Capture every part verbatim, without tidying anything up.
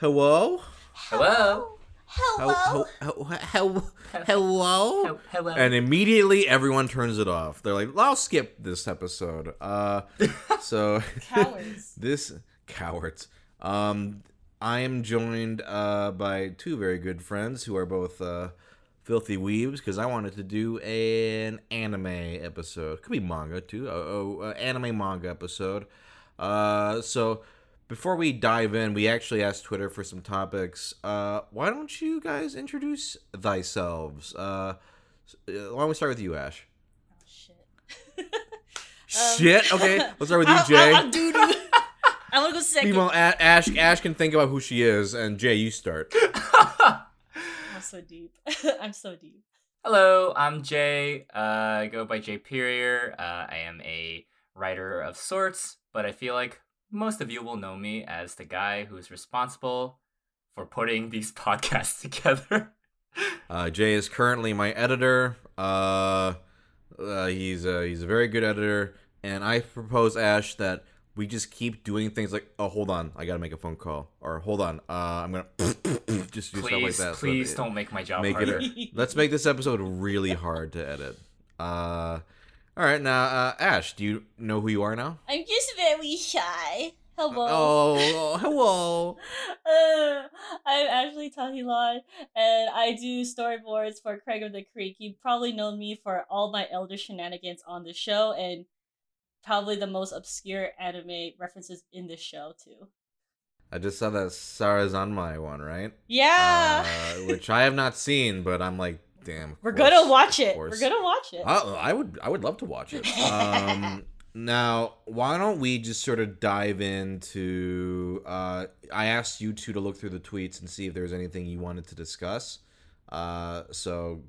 Hello? Hello? Hello? Hello? Hello? Hello? Hello? And immediately everyone turns it off. They're like, I'll skip this episode. Uh, so Cowards. This... Cowards. Um, I am joined uh, by two very good friends who are both uh, filthy weebs, because I wanted to do an anime episode. Could be manga, too. Uh, uh, anime manga episode. Uh, so... Before we dive in, we actually asked Twitter for some topics. Uh, why don't you guys introduce thyselves? Uh, why don't we start with you, Ash? Oh, shit. Shit? Um, okay, let's start with you, Jay. I'll, I'll do do. I want to go second. Meanwhile, Ash, Ash can think about who she is, and Jay, you start. I'm so deep. I'm so deep. Hello, I'm Jay. Uh, I go by Jay Perrier. Uh, I am a writer of sorts, but I feel like most of you will know me as the guy who is responsible for putting these podcasts together. uh, Jay is currently my editor. Uh, uh, he's a, he's a very good editor, and I propose, Ash, that we just keep doing things like, oh, hold on, I gotta make a phone call, or hold on, uh, I'm gonna just do please, stuff like that. Please so that don't make my job make harder. It, let's make this episode really hard to edit. Uh... All right, now, uh, Ash, do you know who you are now? I'm just very shy. Hello. Oh, hello. uh, I'm Ashley Tahilan, and I do storyboards for Craig of the Creek. You've probably known me for all my elder shenanigans on the show, and probably the most obscure anime references in the show, too. I just saw that Sarazanmai one, right? Yeah. Uh, which I have not seen, but I'm like, damn, we're course, gonna watch it. We're gonna watch it. I, I would, I would love to watch it. Um, now, why don't we just sort of dive into? Uh, I asked you two to look through the tweets and see if there's anything you wanted to discuss. Uh, so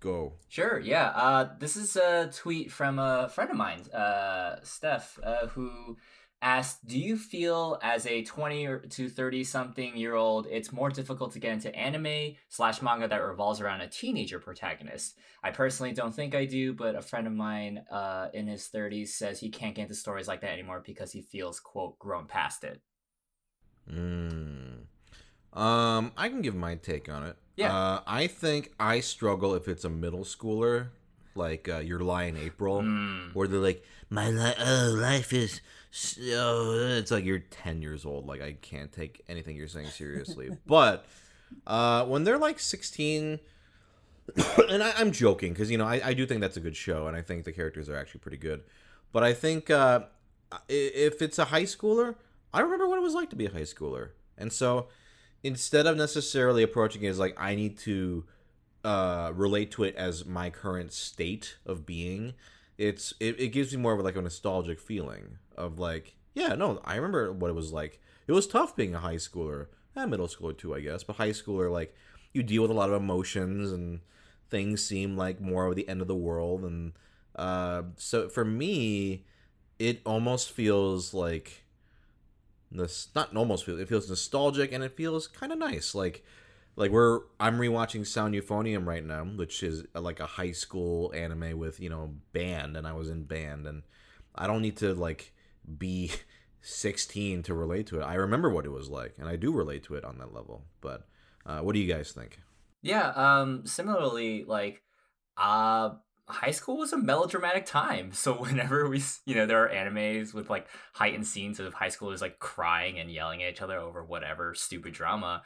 go. Sure. Yeah. Uh, this is a tweet from a friend of mine, uh, Steph, uh, who asked, "Do you feel as a twenty to thirty something year old, it's more difficult to get into anime slash manga that revolves around a teenager protagonist? I personally don't think I do, but a friend of mine uh, in his thirties says he can't get into stories like that anymore because he feels, quote, grown past it." Mm. Um, I can give my take on it. Yeah. Uh, I think I struggle if it's a middle schooler, like uh, Your Lie in April, mm. where they're like, my li- oh, life is... So it's like you're ten years old. Like, I can't take anything you're saying seriously. But uh, when they're like sixteen, and I, I'm joking because, you know, I, I do think that's a good show. And I think the characters are actually pretty good. But I think uh, if it's a high schooler, I remember what it was like to be a high schooler. And so instead of necessarily approaching it as like, I need to uh, relate to it as my current state of being, it's it, it gives me more of like a nostalgic feeling. Of like, yeah, no, I remember what it was like. It was tough being a high schooler, eh, middle schooler too, I guess, but high schooler, like, you deal with a lot of emotions and things seem like more of the end of the world. And uh, so for me, it almost feels like, this, not almost feels, it feels nostalgic and it feels kind of nice. Like, like we're, I'm rewatching Sound Euphonium right now, which is like a high school anime with, you know, band, and I was in band, and I don't need to like be sixteen to relate to it. I remember what it was like, and I do relate to it on that level. But uh, what do you guys think? Yeah, um, similarly, like uh, high school was a melodramatic time. So whenever we, you know, there are animes with like heightened scenes of high schoolers like crying and yelling at each other over whatever stupid drama,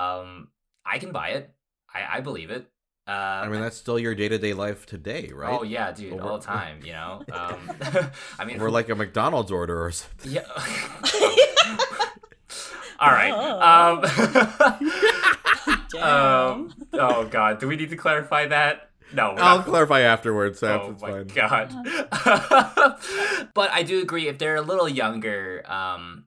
um, I can buy it. I, I believe it. Uh, I mean, that's still your day-to-day life today, right? Oh, yeah, dude, over- all the time, you know? Um, I mean, we're like a McDonald's order or something. Yeah. All right. Oh. Um, um, oh, God. Do we need to clarify that? No. I'll not. clarify afterwards. Oh, it's my fine. God. But I do agree, if they're a little younger... Um,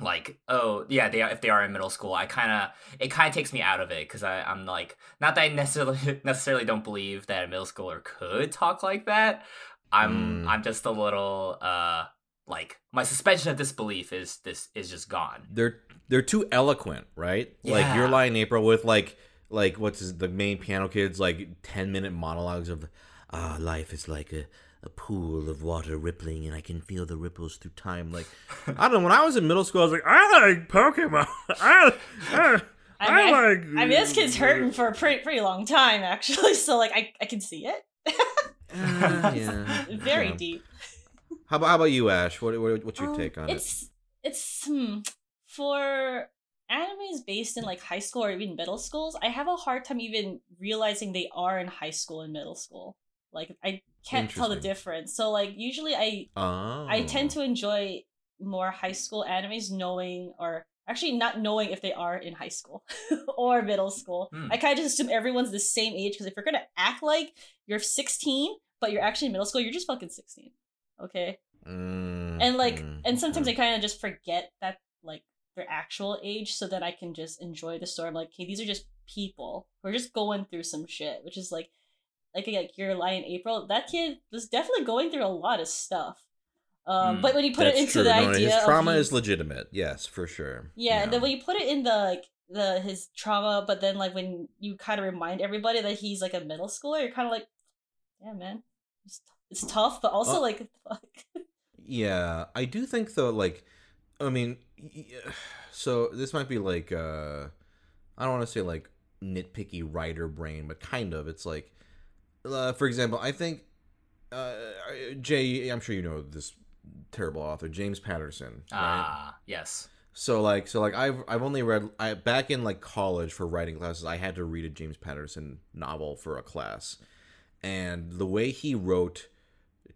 like, oh yeah, they are, if they are in middle school, I kind of it kind of takes me out of it, because I'm like, not that I necessarily necessarily don't believe that a middle schooler could talk like that. I'm mm. I'm just a little uh like my suspension of disbelief is this is just gone. They're they're too eloquent, right? Yeah. Like Your Lie in April with like like what's his, the main piano kid's like ten minute monologues of ah oh, life is like a a pool of water rippling, and I can feel the ripples through time. Like, I don't know, when I was in middle school, I was like, I like Pokemon. I, I, I, I mean, like... I, I mean, this kid's hurting for a pretty, pretty long time, actually, so, like, I, I can see it. uh, yeah. Very yeah. deep. How about, how about you, Ash? What, what What's your um, take on it's, it? It's, hmm, for... animes based in like high school or even middle schools, I have a hard time even realizing they are in high school and middle school. Like I can't tell the difference. So like usually I oh. I tend to enjoy more high school animes knowing or actually not knowing if they are in high school or middle school. Mm. I kind of just assume everyone's the same age because if you're gonna act like you're sixteen but you're actually in middle school, you're just fucking sixteen. Okay. Mm. And like mm. and sometimes I kind of just forget that like their actual age so that I can just enjoy the story. I'm like, okay, these are just people who are just going through some shit, which is like, like, like your Lion April, that kid was definitely going through a lot of stuff. Um, mm, but when you put it into true. the no, idea his trauma of, is legitimate. Yes, for sure. Yeah, yeah. And then when you put it in the, like the, his trauma, but then like when you kind of remind everybody that he's like a middle schooler, you're kind of like, yeah, man, it's, it's tough, but also oh. like, fuck. Yeah, I do think though, like, I mean, so this might be like, uh, I don't want to say like nitpicky writer brain, but kind of. It's like, uh, for example, I think uh, Jay, I'm sure you know this terrible author, James Patterson. Ah, right? Yes. So like, so like I've I've only read I, back in like college for writing classes. I had to read a James Patterson novel for a class, and the way he wrote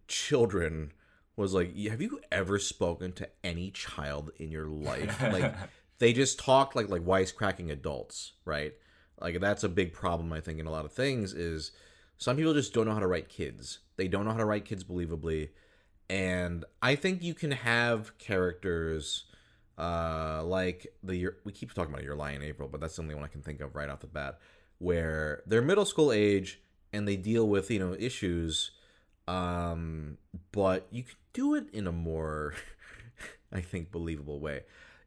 children was like, have you ever spoken to any child in your life? Like, they just talk like like wisecracking adults, right? Like, that's a big problem, I think, in a lot of things is some people just don't know how to write kids. They don't know how to write kids believably. And I think you can have characters uh, like the... We keep talking about Your Lion April, but that's the only one I can think of right off the bat, where they're middle school age and they deal with, you know, issues... Um, but you can do it in a more, I think, believable way.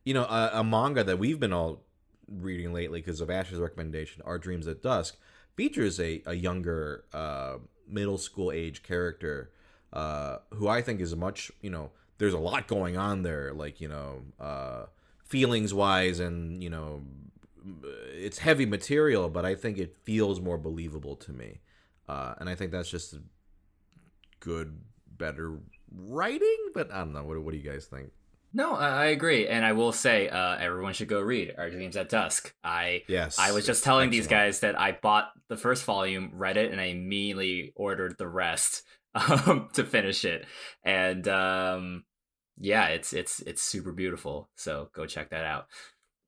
You know, a, a manga that we've been all reading lately because of Ash's recommendation, Our Dreams at Dusk, features a, a younger, uh, middle school age character, uh, who I think is much, you know, there's a lot going on there, like, you know, uh, feelings wise and, you know, it's heavy material, but I think it feels more believable to me. Uh, and I think that's just good, better writing, but I don't know. What, what do you guys think? No, I agree, and I will say uh, everyone should go read Our Dreams at Dusk. I yes, I was just telling excellent. these guys that I bought the first volume, read it, and I immediately ordered the rest um, to finish it. And um, yeah, it's it's it's super beautiful. So go check that out.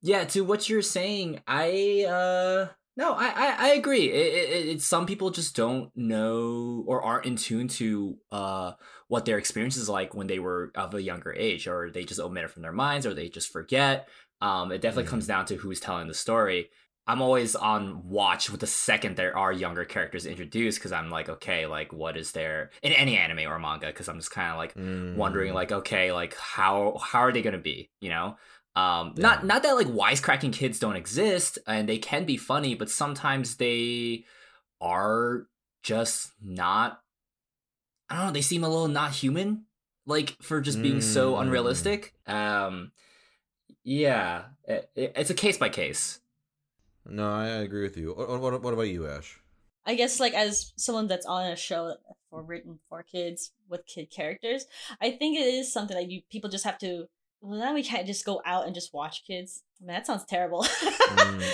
Yeah, to what you're saying, I. Uh... No, I, I, I agree. It, it, it, some people just don't know or aren't in tune to uh, what their experience is like when they were of a younger age, or they just omit it from their minds, or they just forget. Um, it definitely mm-hmm. comes down to who's telling the story. I'm always on watch with the second there are younger characters introduced, because I'm like, okay, like what is there in any anime or manga? Because I'm just kind of like mm-hmm. wondering, like, okay, like how how are they gonna be, you know? Um, yeah. Not not that like wisecracking kids don't exist, and they can be funny, but sometimes they are just not. I don't know. They seem a little not human, like for just being mm. so unrealistic. Um, yeah, it, it, it's a case by case. No, I agree with you. What, what what about you, Ash? I guess like as someone that's on a show for written for kids with kid characters, I think it is something that you people just have to. Well, now we can't just go out and just watch kids. I mean, that sounds terrible. mm.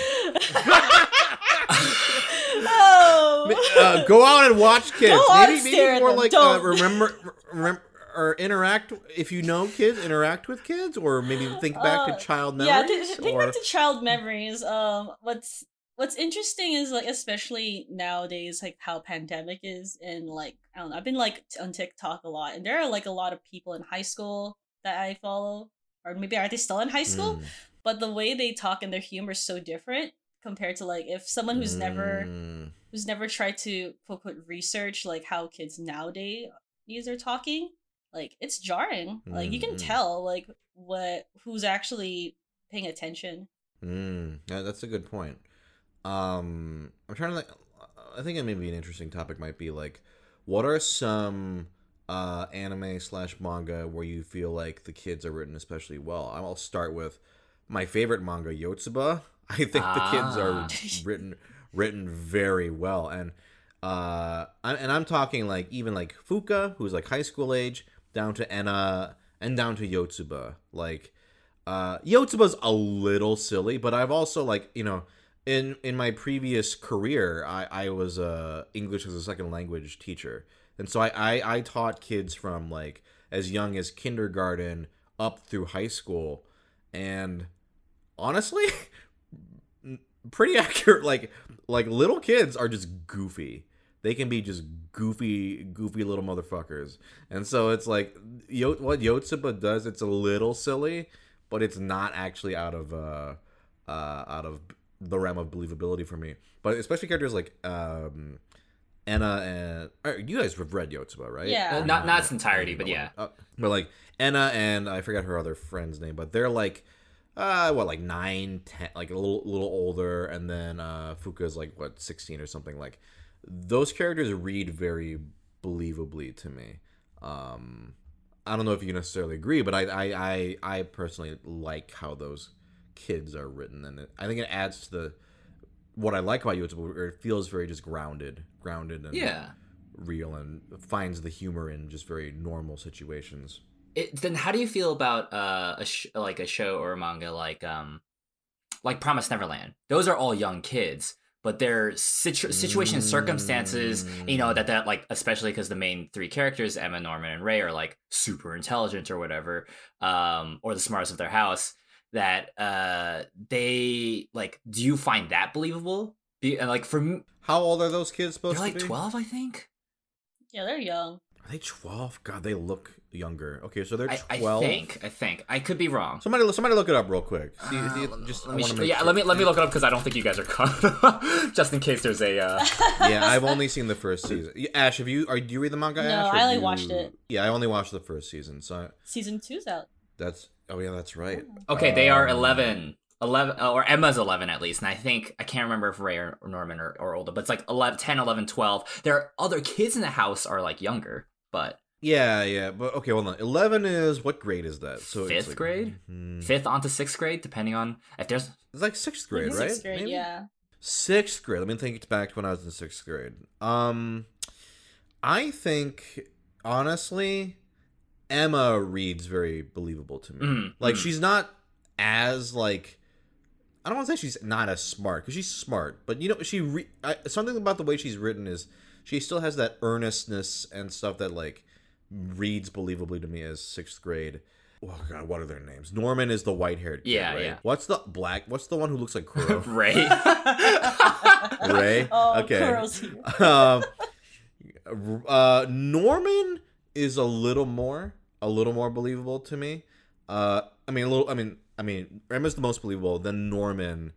oh. uh, go out and watch kids. Go maybe, maybe more like uh, remember, remember or interact. If you know kids, interact with kids, or maybe think back uh, to child memories. Yeah, th- think or... back to child memories. Um, what's what's interesting is like, especially nowadays, like how pandemic is, and like I don't know. I've been like on TikTok a lot, and there are like a lot of people in high school that I follow, or maybe are they still in high school? Mm. But the way they talk and their humor is so different compared to like if someone who's mm. never who's never tried to quote, quote, research like how kids nowadays are talking, like it's jarring. Mm. Like you can tell like what who's actually paying attention. Mm. Yeah, that's a good point. Um, I'm trying to like I think it may be an interesting topic might be like what are some uh, anime slash manga where you feel like the kids are written especially well? I'll start with my favorite manga, Yotsuba. I think ah. the kids are written written very well, and uh, I, and I'm talking like even like Fuka, who's like high school age, down to Ena, and down to Yotsuba. Like uh, Yotsuba's a little silly, but I've also like you know. In in my previous career, I, I was a English as a second language teacher. And so I, I, I taught kids from like as young as kindergarten up through high school. And honestly, pretty accurate. Like like little kids are just goofy. They can be just goofy, goofy little motherfuckers. And so it's like Yo- what Yotsuba does, it's a little silly, but it's not actually out of uh, uh out of the realm of believability for me, but especially characters like um, Ena and you guys have read Yotsuba, right? Yeah, well, not not its entirety, but yeah. Uh, but like Ena and I forgot her other friend's name, but they're like uh, what like nine, ten, like a little little older, and then uh, Fuka's like what sixteen or something. Like those characters read very believably to me. Um, I don't know if you necessarily agree, but I I I, I personally like how those kids are written, and it, I think it adds to the what I like about you. It's, it feels very just grounded, grounded, and yeah. real, and finds the humor in just very normal situations. It, then, how do you feel about uh, a sh- like a show or a manga like um, like Promised Neverland? Those are all young kids, but their situ- situation, mm. circumstances, you know, that that like especially because the main three characters, Emma, Norman, and Ray, are like super intelligent or whatever, um, or the smartest of their house. That uh they like do you find that believable? Be, like for me, how old are those kids supposed like to be? They're like twelve, I think. Yeah, they're young. Are they twelve? God, they look younger. Okay, so they're twelve. I, I think I think I could be wrong. Somebody somebody look it up real quick. See, uh, see, just let me sh- yeah, sure. let me let me look it up because I don't think you guys are caught up. Just in case there's a uh... Yeah, I've only seen the first season. Ash, have you are do you read the manga? No, Ash, I only you... watched it. Yeah, I only watched the first season. So I... season two's out. That's oh yeah, that's right. Okay, um, they are eleven, eleven, or Emma's eleven at least, and I think I can't remember if Ray or Norman are, are older, but it's like eleven, ten, eleven, twelve. There are other kids in the house are like younger, but yeah, yeah, but okay, hold on. Eleven is what grade is that? So fifth it's like, grade, mm-hmm. fifth on to sixth grade, depending on if there's it's like sixth grade, right? Sixth grade, Maybe? yeah. Sixth grade. Let me think back to when I was in sixth grade. Um, I think honestly. Emma reads very believable to me. Mm, like, mm. she's not as, like... I don't want to say she's not as smart, because she's smart. But, you know, she re- I, something about the way she's written is she still has that earnestness and stuff that, like, reads believably to me as sixth grade. Oh, God, what are their names? Norman is the white-haired kid, yeah, right? Yeah. What's the black... What's the one who looks like Kuro? Ray. Ray? Oh, okay. Kuro's here. uh, uh, Norman is a little more... a little more believable to me. Uh, I mean, a little. I mean, I mean, Emma's the most believable. Then Norman,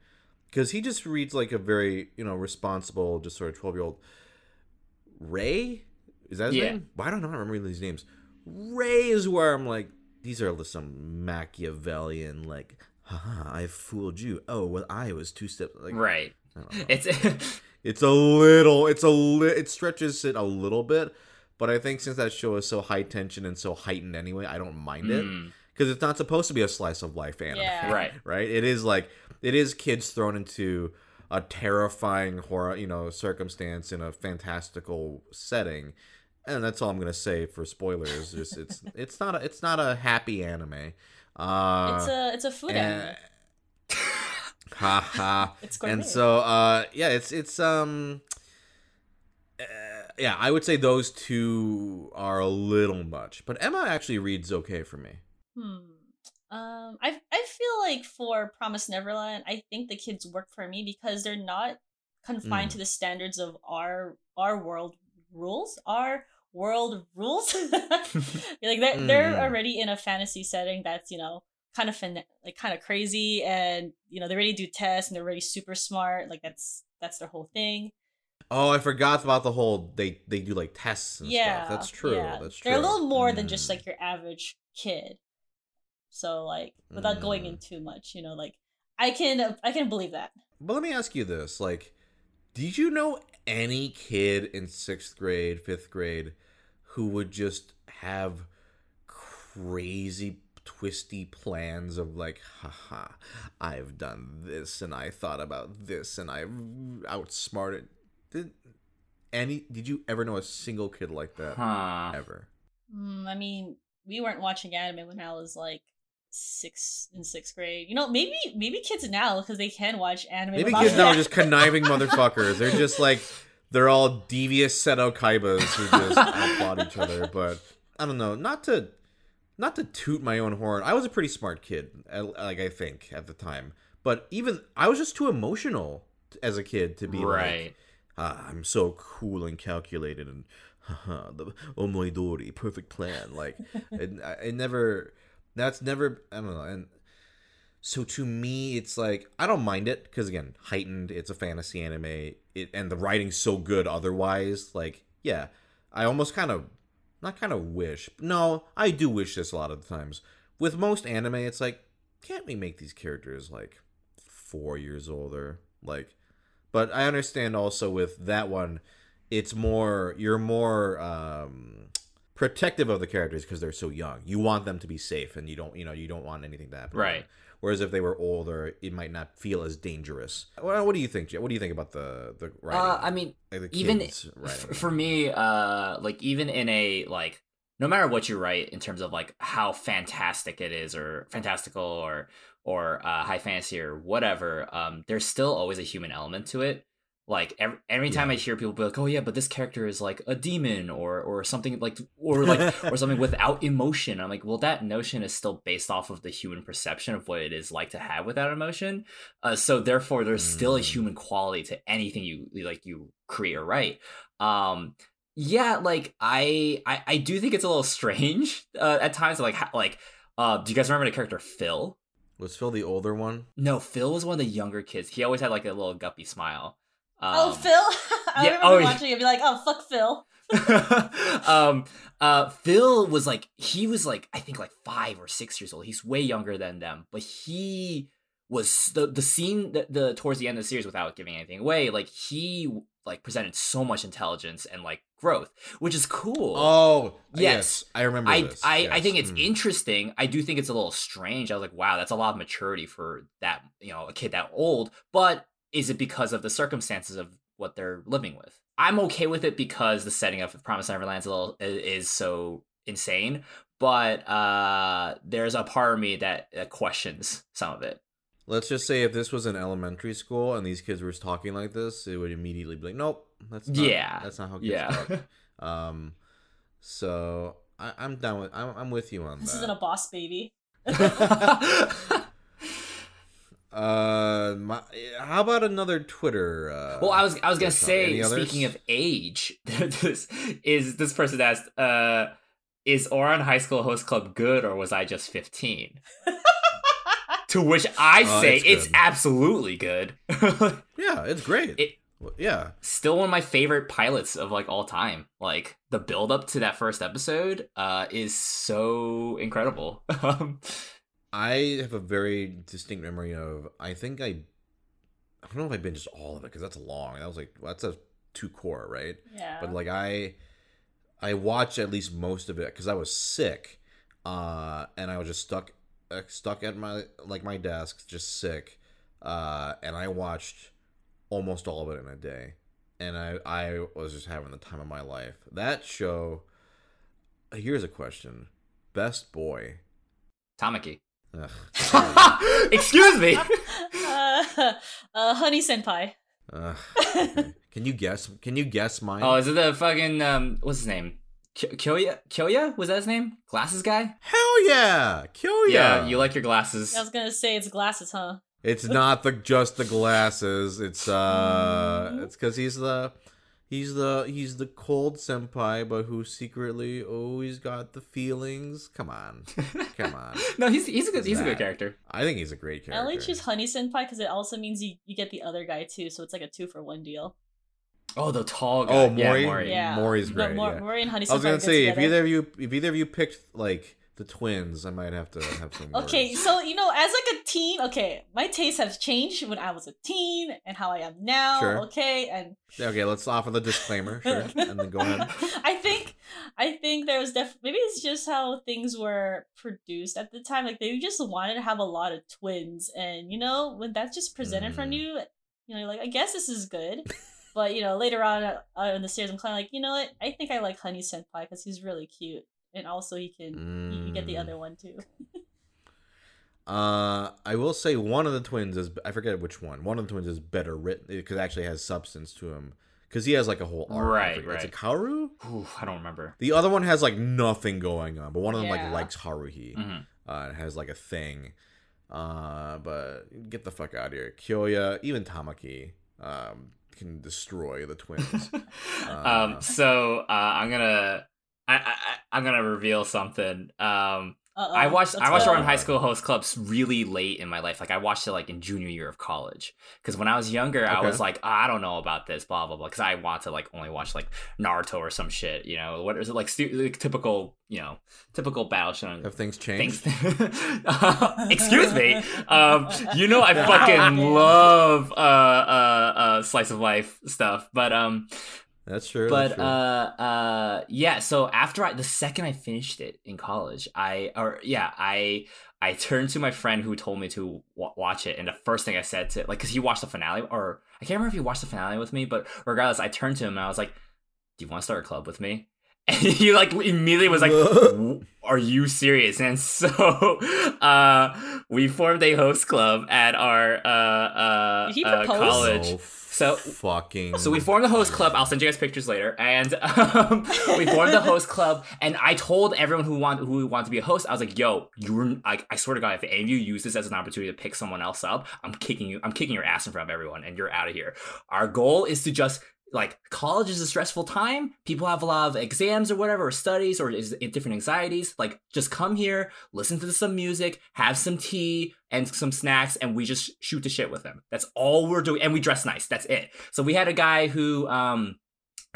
because he just reads like a very, you know, responsible, just sort of twelve-year-old. Ray, is that his yeah. name? Why don't I remember these names? Ray is where I'm like, these are some Machiavellian, like, haha, I fooled you. Oh, well, I was two steps. Like, right. I don't know. It's it's a little. It's a li- it stretches it a little bit. But I think since that show is so high tension and so heightened anyway, I don't mind mm. it. Because it's not supposed to be a slice of life anime. Yeah. Right. Right? It is like, it is kids thrown into a terrifying horror, you know, circumstance in a fantastical setting. And that's all I'm going to say for spoilers. Just it's it's not a, it's not a happy anime. Uh, it's a it's a food and, anime. Ha ha. It's great. And so, uh, yeah, it's, it's, um... Uh, yeah, I would say those two are a little much, but Emma actually reads okay for me. Hmm. Um. I I feel like for Promised Neverland, I think the kids work for me because they're not confined mm. to the standards of our our world rules. Our world rules. Like they're, mm. they're already in a fantasy setting that's you know kind of fin- like kind of crazy, and you know they already do tests and they're already super smart. Like that's that's their whole thing. Oh, I forgot about the whole, they, they do, like, tests and yeah, stuff. That's true. Yeah. That's true. They're a little more mm. than just, like, your average kid. So, like, without mm. going in too much, you know, like, I can I can believe that. But let me ask you this. Like, did you know any kid in sixth grade, fifth grade, who would just have crazy twisty plans of like, haha, I've done this and I thought about this and I've outsmarted. Did any? Did you ever know a single kid like that? Huh. Ever? Mm, I mean, we weren't watching anime when I was like six in sixth grade. You know, maybe maybe kids now, because they can watch anime. Maybe kids now are just conniving motherfuckers. They're just like, they're all devious Seto Kaibas who just outplot each other. But I don't know. Not to. Not to toot my own horn, I was a pretty smart kid, like I think at the time. But even I was just too emotional as a kid to be right. like, ah, I'm so cool and calculated, and haha, the omoidori, perfect plan. Like, it, it never, that's never, I don't know. And so to me, it's like I don't mind it because again, heightened. It's a fantasy anime, it and the writing's so good. Otherwise, like, yeah, I almost kind of. Not kind of wish. No, I do wish this a lot of the times. With most anime, it's like, can't we make these characters, like, four years older? Like, but I understand also with that one, it's more, you're more um, protective of the characters because they're so young. You want them to be safe, and you don't, you know, you don't want anything to happen. Right. Whereas if they were older, it might not feel as dangerous. Well, what do you think, Jay? What do you think about the the writing? Uh, I mean, like the even f- for me, uh, like even in a like, no matter what you write in terms of like how fantastic it is, or fantastical, or or uh, high fantasy, or whatever, um, there's still always a human element to it. Like every, every time yeah. I hear people be like, "Oh yeah, but this character is like a demon or or something like or like or something without emotion." I'm like, well, that notion is still based off of the human perception of what it is like to have without emotion. Uh, so therefore, there's mm. still a human quality to anything you like you create or write. Um, yeah, like I, I I do think it's a little strange uh, at times. Like like, uh, do you guys remember the character Phil? Was Phil the older one? No, Phil was one of the younger kids. He always had like a little guppy smile. Um, oh, Phil! I yeah, remember oh, watching it and be like, oh, fuck Phil. um, uh, Phil was like, he was like, I think like five or six years old. He's way younger than them. But he was, the, the scene, the, the towards the end of the series, without giving anything away, like he like presented so much intelligence and like growth, which is cool. Oh, yes. yes I remember I, this. I, yes. I think it's mm. interesting. I do think it's a little strange. I was like, wow, that's a lot of maturity for that, you know, a kid that old. But is it because of the circumstances of what they're living with? I'm okay with it because the setting of The Promised Neverland is so insane, but uh, there's a part of me that uh, questions some of it. Let's just say if this was an elementary school and these kids were talking like this, it would immediately be like, nope, that's not, yeah. that's not how kids yeah. talk. Um, so I, I'm down with I'm, I'm with you on this that. This isn't a boss baby. Uh, my, how about another Twitter? Uh, well, I was I was gonna say. Speaking of age, this is this person asked, uh, is Ouran High School Host Club good, or was I just fifteen? To which I uh, say it's, it's absolutely good. Yeah, it's great. It, yeah, still one of my favorite pilots of like all time. Like the build up to that first episode, uh, is so incredible. Um. I have a very distinct memory of, I think I, I don't know if I binged just all of it, because that's long. That was like, well, that's a two core, right? Yeah. But like I, I watched at least most of it, because I was sick, uh, and I was just stuck, stuck at my, like my desk, just sick, uh, and I watched almost all of it in a day, and I, I was just having the time of my life. That show, here's a question, best boy. Tamaki. Excuse me. Uh, uh, honey senpai. Uh, okay. Can you guess? Can you guess mine? Oh, is it the fucking um? What's his name? K- Kyoya? Kyoya? Was that his name? Glasses guy? Hell yeah, Kyoya. Yeah, you like your glasses. I was gonna say it's glasses, huh? It's not the just the glasses. It's uh, mm-hmm. it's because he's the. He's the he's the cold senpai, but who secretly always got the feelings. Come on, come on. No, he's he's a good he's that. a good character. I think he's a great character. I only choose honey senpai because it also means you, you get the other guy too, so it's like a two for one deal. Oh, the tall guy. Oh, Mori. Yeah, Mori. Yeah. Mori's great. Mor- yeah. Mori and honey senpai. I was gonna say if either of you if either of you picked like the twins, I might have to have some words. Okay, so, you know, as like a teen, okay, my tastes have changed when I was a teen and how I am now, sure. okay, and... Okay, let's offer the disclaimer, sure, and then go ahead. I think, I think there was definitely, maybe it's just how things were produced at the time, like, they just wanted to have a lot of twins, and, you know, when that's just presented mm. from you, you know, you're like, I guess this is good, but, you know, later on uh, in the series, I'm kind of like, you know what, I think I like Honey Senpai, because he's really cute. And also, you can mm. you can get the other one too. uh, I will say one of the twins is I forget which one. One of the twins is better written because actually has substance to him. Because he has like a whole arc. Right, right. It's a Haru. Ooh, I don't remember. The other one has like nothing going on, but one of them yeah. like likes Haruhi. Mm-hmm. Uh, has like a thing. Uh, but get the fuck out of here, Kyoya. Even Tamaki. Um, can destroy the twins. uh, um. So uh, I'm gonna. I, I, I'm gonna reveal something. Um, Uh-oh, I watched I watched Ouran High School Host Club really late in my life. Like I watched it like in junior year of college. Because when I was younger, okay. I was like, oh, I don't know about this, blah blah blah. Because I want to like only watch like Naruto or some shit. You know what is it like? Stu- like typical, you know, typical battle shonen. Have things changed? Things- uh, excuse me. Um, you know I fucking love uh, uh, uh, slice of life stuff, but um. That's true. But that's true. uh uh yeah, so after I the second I finished it in college, I or yeah, I I turned to my friend who told me to w- watch it, and the first thing I said to like cuz he watched the finale or I can't remember if he watched the finale with me, but regardless, I turned to him and I was like, "Do you want to start a club with me?" And he like immediately was like, "Are you serious?" And so uh we formed a host club at our uh uh, Did he propose? uh college. Oh, So fucking. So we formed the host club. I'll send you guys pictures later. And um, we formed the host club. And I told everyone who want who wanted to be a host, I was like, "Yo, you're. I, I swear to God, if any of you use this as an opportunity to pick someone else up, I'm kicking you. I'm kicking your ass in front of everyone, and you're out of here." Our goal is to just like college is a stressful time. People have a lot of exams or whatever, or studies, or is different anxieties. Like, just come here, listen to some music, have some tea and some snacks, and we just shoot the shit with them. That's all we're doing, and we dress nice. That's it. So we had a guy who um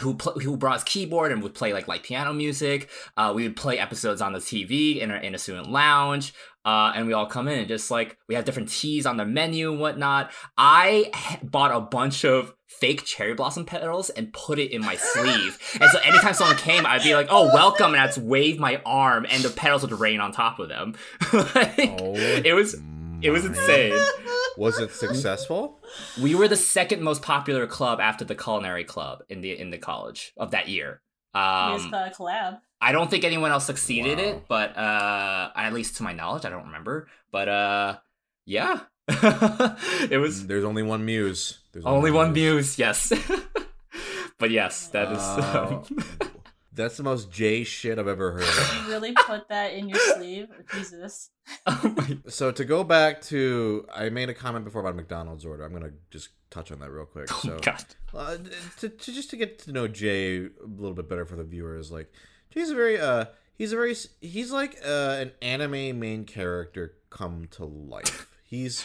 who pl- who brought his keyboard and would play like light piano music. Uh, we would play episodes on the T V in our in a student lounge. Uh, and we all come in and just like we have different teas on the menu and whatnot. I ha- bought a bunch of fake cherry blossom petals and put it in my sleeve. And so anytime someone came, I'd be like, "Oh, welcome," and I'd just wave my arm, and the petals would rain on top of them. like, oh, it was my. it was insane. Was it successful? We were the second most popular club after the culinary club in the in the college of that year. Um, we just collab. I don't think anyone else succeeded wow. it, but uh, at least to my knowledge, I don't remember. But uh, yeah, it was. There's only one muse. There's only, only one muse. muse yes. But yes, that uh, is. Um... That's the most Jay shit I've ever heard. Did you really put that in your sleeve? Jesus. Oh my. So to go back to, I made a comment before about a McDonald's order. I'm gonna just touch on that real quick. Oh so, God. Uh, to, to just to get to know Jay a little bit better for the viewers, like. He's a very, uh, he's a very, he's like uh, an anime main character come to life. He's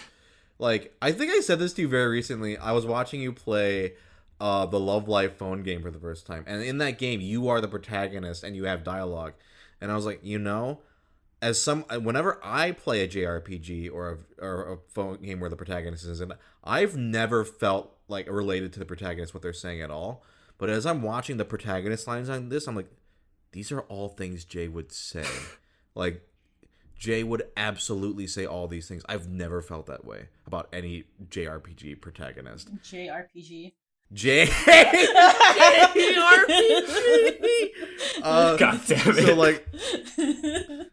like, I think I said this to you very recently. I was watching you play uh, the Love Live phone game for the first time. And in that game, you are the protagonist and you have dialogue. And I was like, you know, as some, whenever I play a J R P G or a, or a phone game where the protagonist is in, I've never felt like related to the protagonist, what they're saying at all. But as I'm watching the protagonist lines on this, I'm like, these are all things Jay would say. Like, Jay would absolutely say all these things. I've never felt that way about any J R P G protagonist. J R P G. J- J R P G! Uh, God damn it. So, like,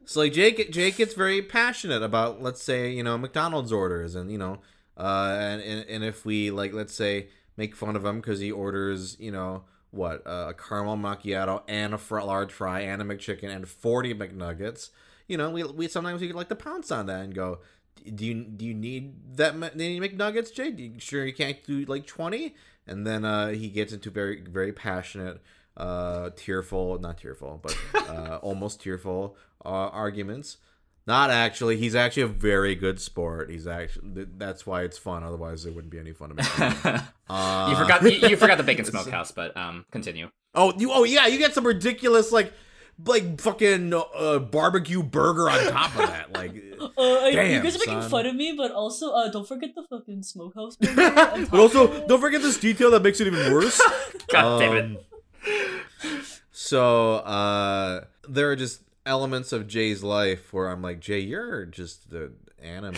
so like Jay, Jay gets very passionate about, let's say, you know, McDonald's orders. And, you know, uh, and, and, and if we, like, let's say, make fun of him because he orders, you know, what, uh, a caramel macchiato and a fr- large fry and a McChicken and forty McNuggets. You know, we we sometimes we like to pounce on that and go, do you do you need that many McNuggets, Jay? Do you, sure you can't do like twenty? And then uh, he gets into very very passionate, uh, tearful, not tearful, but uh, almost tearful uh, arguments. Not actually. He's actually a very good sport. He's actually that's why it's fun. Otherwise, there wouldn't be any fun to make. Uh, you forgot. You, you forgot the bacon smokehouse, but um, continue. Oh, you. Oh, yeah. You get some ridiculous like like fucking uh, barbecue burger on top of that. Like, uh, damn, you guys are making son. fun of me, but also uh, don't forget the fucking smokehouse. But also, don't forget this detail that makes it even worse. God um, damn it. So uh, there are just elements of Jay's life where I'm like, Jay, you're just the anime.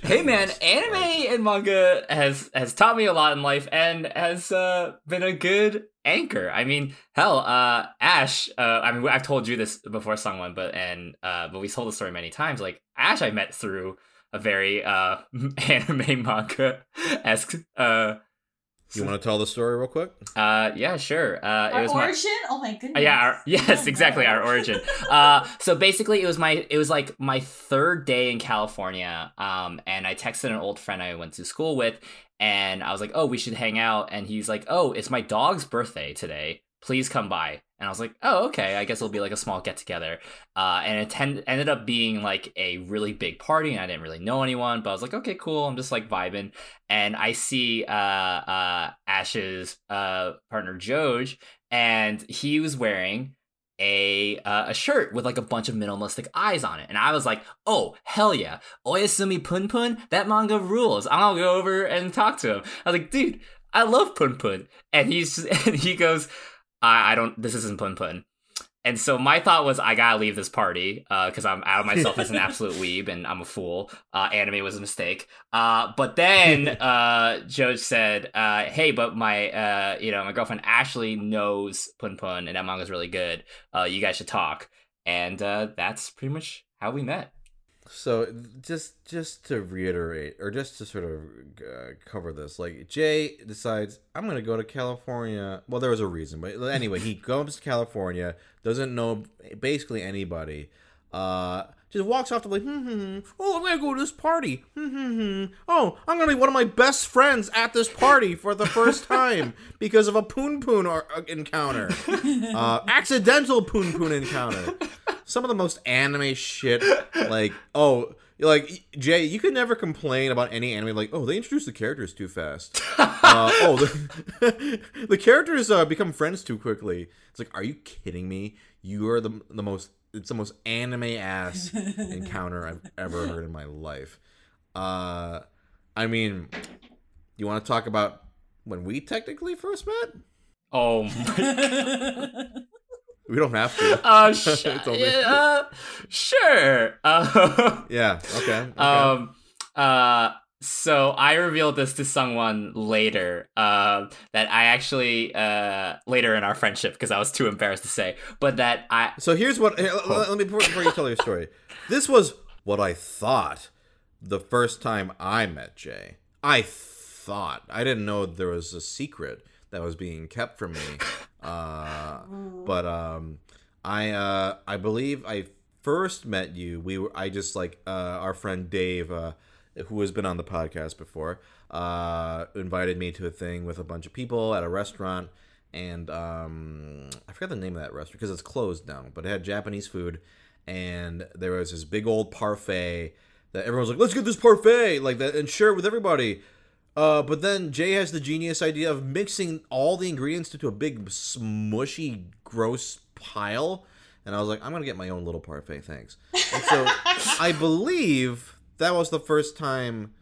Hey man, anime like, and manga has has taught me a lot in life and has uh, been a good anchor. I mean, hell, uh, Ash. Uh, I mean, I've told you this before, someone, but and uh, but we told the story many times. Like Ash, I met through a very uh, anime manga-esque. Uh, you want to tell the story real quick? Uh, yeah, sure. Uh, our it was origin. My, oh my goodness. Uh, yeah. Our, yes, exactly. Our origin. uh, so basically, it was my. It was like my third day in California. Um, and I texted an old friend I went to school with, and I was like, "Oh, we should hang out." And he's like, "Oh, it's my dog's birthday today. Please come by." And I was like, "Oh, okay. I guess it'll be like a small get together." Uh, and it tend- ended up being like a really big party, and I didn't really know anyone, but I was like, "Okay, cool. I'm just like vibing." And I see uh, uh, Ash's uh, partner Joj, and he was wearing a uh, a shirt with like a bunch of minimalistic eyes on it, and I was like, "Oh hell yeah, Oyasumi Punpun, that manga rules. I'll go over and talk to him." I was like, "Dude, I love Punpun," and he's just, and he goes. I don't, this isn't Punpun. And so my thought was, I gotta leave this party, uh, because I'm out of myself as an absolute weeb and I'm a fool. Uh, anime was a mistake. Uh, but then, uh, Joj said, uh, hey, but my, uh, you know, my girlfriend Ashley knows Punpun and that manga's really good. Uh, you guys should talk. And, uh, that's pretty much how we met. So just, just to reiterate, or just to sort of uh, cover this, like Jay decides I'm going to go to California. Well, there was a reason, but anyway, he goes to California, doesn't know basically anybody, uh, just walks off to like, hmm, hmm, oh, I'm going to go to this party. Hmm, hmm, hmm. Oh, I'm going to be one of my best friends at this party for the first time because of a Punpun or, uh, encounter, uh, accidental Punpun encounter. Some of the most anime shit, like, oh, like, Jay, you could never complain about any anime, like, oh, they introduced the characters too fast. uh, oh, the, the characters uh, become friends too quickly. It's like, are you kidding me? You are the the most, it's the most anime-ass encounter I've ever heard in my life. Uh, I mean, you want to talk about when we technically first met? Oh, my God. We don't have to. Uh, sh- uh, sure. Uh, yeah. Okay. okay. Um. Uh. So I revealed this to someone later. Uh. That I actually. Uh. Later in our friendship, because I was too embarrassed to say. But that I. So here's what. Here, oh. let, let me before, before you tell your story. This was what I thought the first time I met Jay. I thought I didn't know there was a secret that was being kept from me. Uh, but, um, I, uh, I believe I first met you. We were, I just like, uh, our friend Dave, uh, who has been on the podcast before, uh, invited me to a thing with a bunch of people at a restaurant. And, um, I forgot the name of that restaurant because it's closed now, but it had Japanese food. And there was this big old parfait that everyone was like, let's get this parfait like that and share it with everybody. Uh, but then Jay has the genius idea of mixing all the ingredients into a big, smushy, gross pile. And I was like, I'm going to get my own little parfait, thanks. And so I believe that was the first time,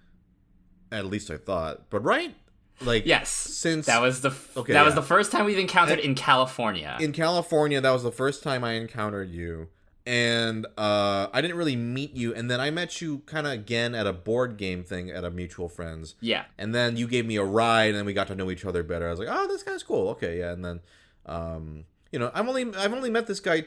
at least I thought, but right? Like, yes, since that was the f- okay, that yeah. was the first time we've encountered in California. In California, that was the first time I encountered you. And uh, I didn't really meet you. And then I met you kind of again at a board game thing at a mutual friend's. Yeah. And then you gave me a ride and then we got to know each other better. I was like, oh, this guy's cool. Okay, yeah. And then, um, you know, I've only, I've only met this guy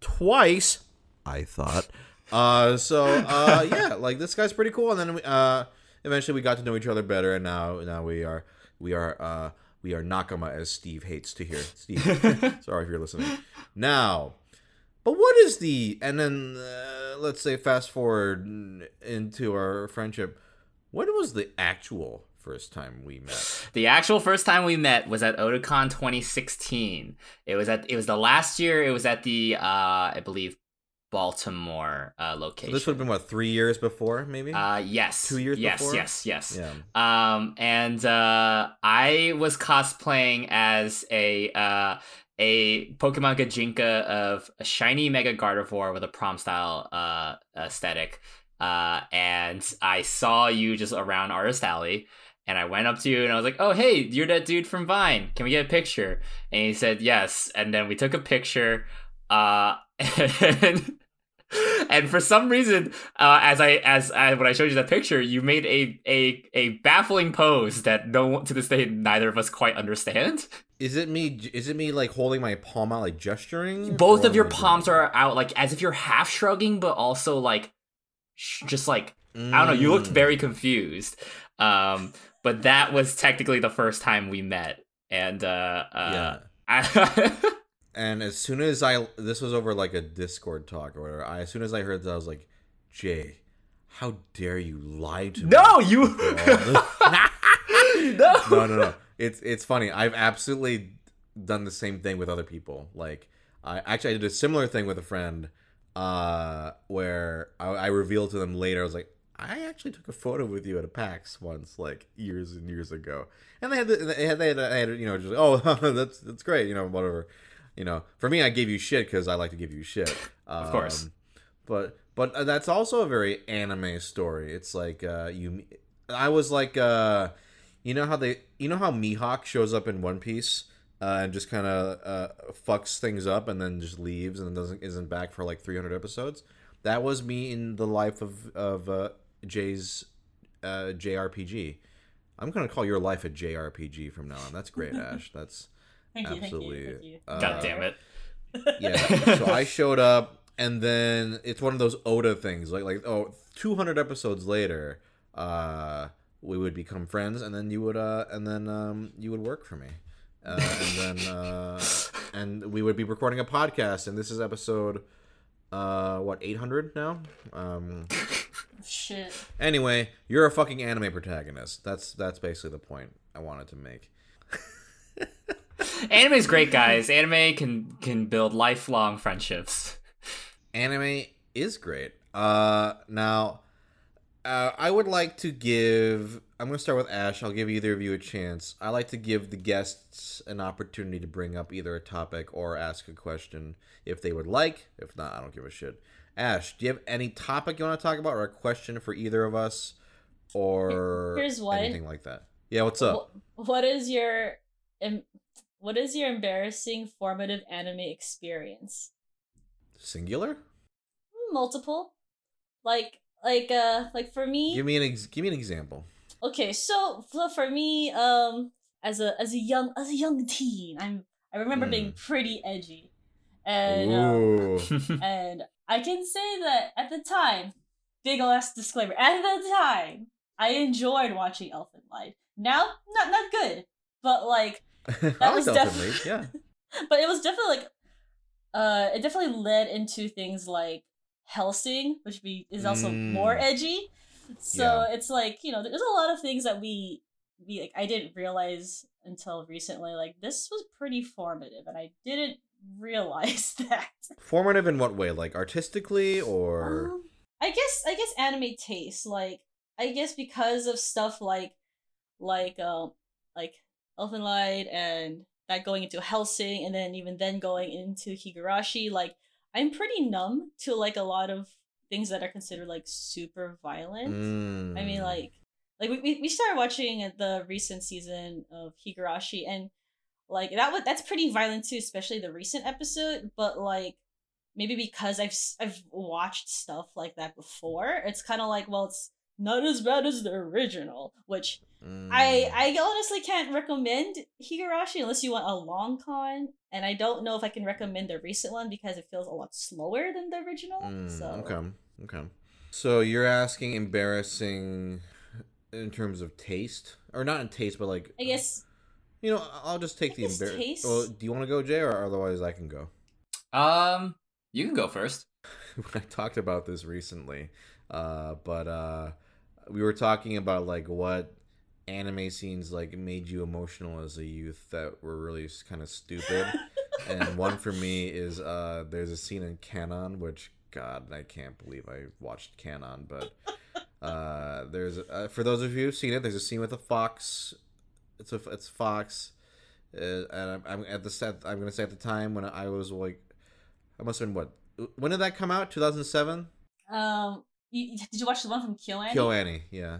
twice, I thought. Uh, so, uh, yeah, like this guy's pretty cool. And then we, uh, eventually we got to know each other better. And now now we are, we are, uh, we are Nakama, as Steve hates to hear. Steve, sorry if you're listening. Now... But what is the, and then uh, let's say fast forward into our friendship, what was the actual first time we met? The actual first time we met was at Otakon twenty sixteen. It was at, it was the last year, it was at the, uh, I believe, Baltimore uh, location. So this would have been, what, three years before, maybe? Uh, yes. Two years yes, before? Yes, yes, yes. Yeah. Um, and uh, I was cosplaying as a... Uh, a Pokemon Gajinka of a shiny Mega Gardevoir with a prom style uh, aesthetic. Uh, and I saw you just around Artist Alley, and I went up to you and I was like, oh, hey, you're that dude from Vine. Can we get a picture? And he said, yes. And then we took a picture. Uh, and, and for some reason, uh, as I, as I, when I showed you that picture, you made a, a, a baffling pose that no one to this day, neither of us quite understand. Is it me? Is it me like holding my palm out, like gesturing? Both of your palms doing? Are out, like as if you're half shrugging, but also like, sh- just like mm. I don't know. You looked very confused, um, but that was technically the first time we met, and uh, uh, yeah. I- and as soon as I this was over like a Discord talk or whatever, I, as soon as I heard that, I was like, Jay, how dare you lie to no, me? You- no, you. No, no, no. It's it's funny. I've absolutely done the same thing with other people. Like, I actually I did a similar thing with a friend, uh, where I, I revealed to them later. I was like, I actually took a photo with you at a PAX once, like years and years ago. And they had the, they had they had, they had you know just like, oh that's that's great, you know, whatever, you know. For me, I gave you shit because I like to give you shit, um, of course. But but that's also a very anime story. It's like uh, you, I was like. Uh, You know how they, you know how Mihawk shows up in One Piece uh, and just kind of uh, fucks things up and then just leaves and doesn't isn't back for like three hundred episodes. That was me in the life of of uh, Jay's uh, J R P G. I'm gonna call your life a J R P G from now on. That's great, Ash. That's thank absolutely. You, thank you, thank you. Uh, God damn it. Yeah. So I showed up, and then it's one of those Oda things, like like oh, two hundred episodes later. Uh, We would become friends, and then you would, uh, and then um, you would work for me, uh, and then, uh, and we would be recording a podcast. And this is episode, uh, what eight hundred now? Um, Shit. Anyway, you're a fucking anime protagonist. That's that's basically the point I wanted to make. Anime's great, guys. Anime can can build lifelong friendships. Anime is great. Uh, now. Uh, I would like to give... I'm going to start with Ash. I'll give either of you a chance. I like to give the guests an opportunity to bring up either a topic or ask a question if they would like. If not, I don't give a shit. Ash, do you have any topic you want to talk about or a question for either of us or Here's what. anything like that? Yeah, what's up? What is your what is your embarrassing formative anime experience? Singular? Multiple. Like... Like uh, like for me. Give me an ex- give me an example. Okay, so for me, um, as a as a young as a young teen, I'm I remember mm. being pretty edgy, and um, and I can say that at the time, big ol' ass disclaimer. At the time, I enjoyed watching Elfen Lied. Now, not not good, but like that was definitely yeah. But it was definitely like, uh, it definitely led into things like Hellsing, which be is also mm. more edgy, so yeah. It's like, you know, there's a lot of things that we we like I didn't realize until recently, like this was pretty formative and I didn't realize that. Formative in what way? Like artistically or um, I guess I guess anime taste, like I guess because of stuff like like um like Elfen Lied and that going into Hellsing and then even then going into Higurashi, like I'm pretty numb to like a lot of things that are considered like super violent. Mm. I mean, like, like we we started watching the recent season of Higurashi, and like that was that's pretty violent too, especially the recent episode. But like maybe because I've I've watched stuff like that before, it's kind of like, well, it's not as bad as the original, which mm. I I honestly can't recommend Higurashi unless you want a long con, and I don't know if I can recommend the recent one because it feels a lot slower than the original. Mm, so okay, okay. So you're asking embarrassing in terms of taste, or not in taste, but like I guess you know I'll just take I the embarrassing. Well, do you want to go, Jay, or otherwise I can go? Um, you can go first. I talked about this recently, uh, but uh. We were talking about like what anime scenes like made you emotional as a youth that were really kind of stupid, and one for me is uh, there's a scene in Kanon, which God, I can't believe I watched Kanon, but uh, there's uh, for those of you who've seen it, there's a scene with a fox. It's a it's fox, uh, and I'm, I'm at the set. I'm gonna say at the time when I was like, I must have been what? When did that come out? two thousand seven. Um, you, did you watch the one from KyoAni? KyoAni, yeah.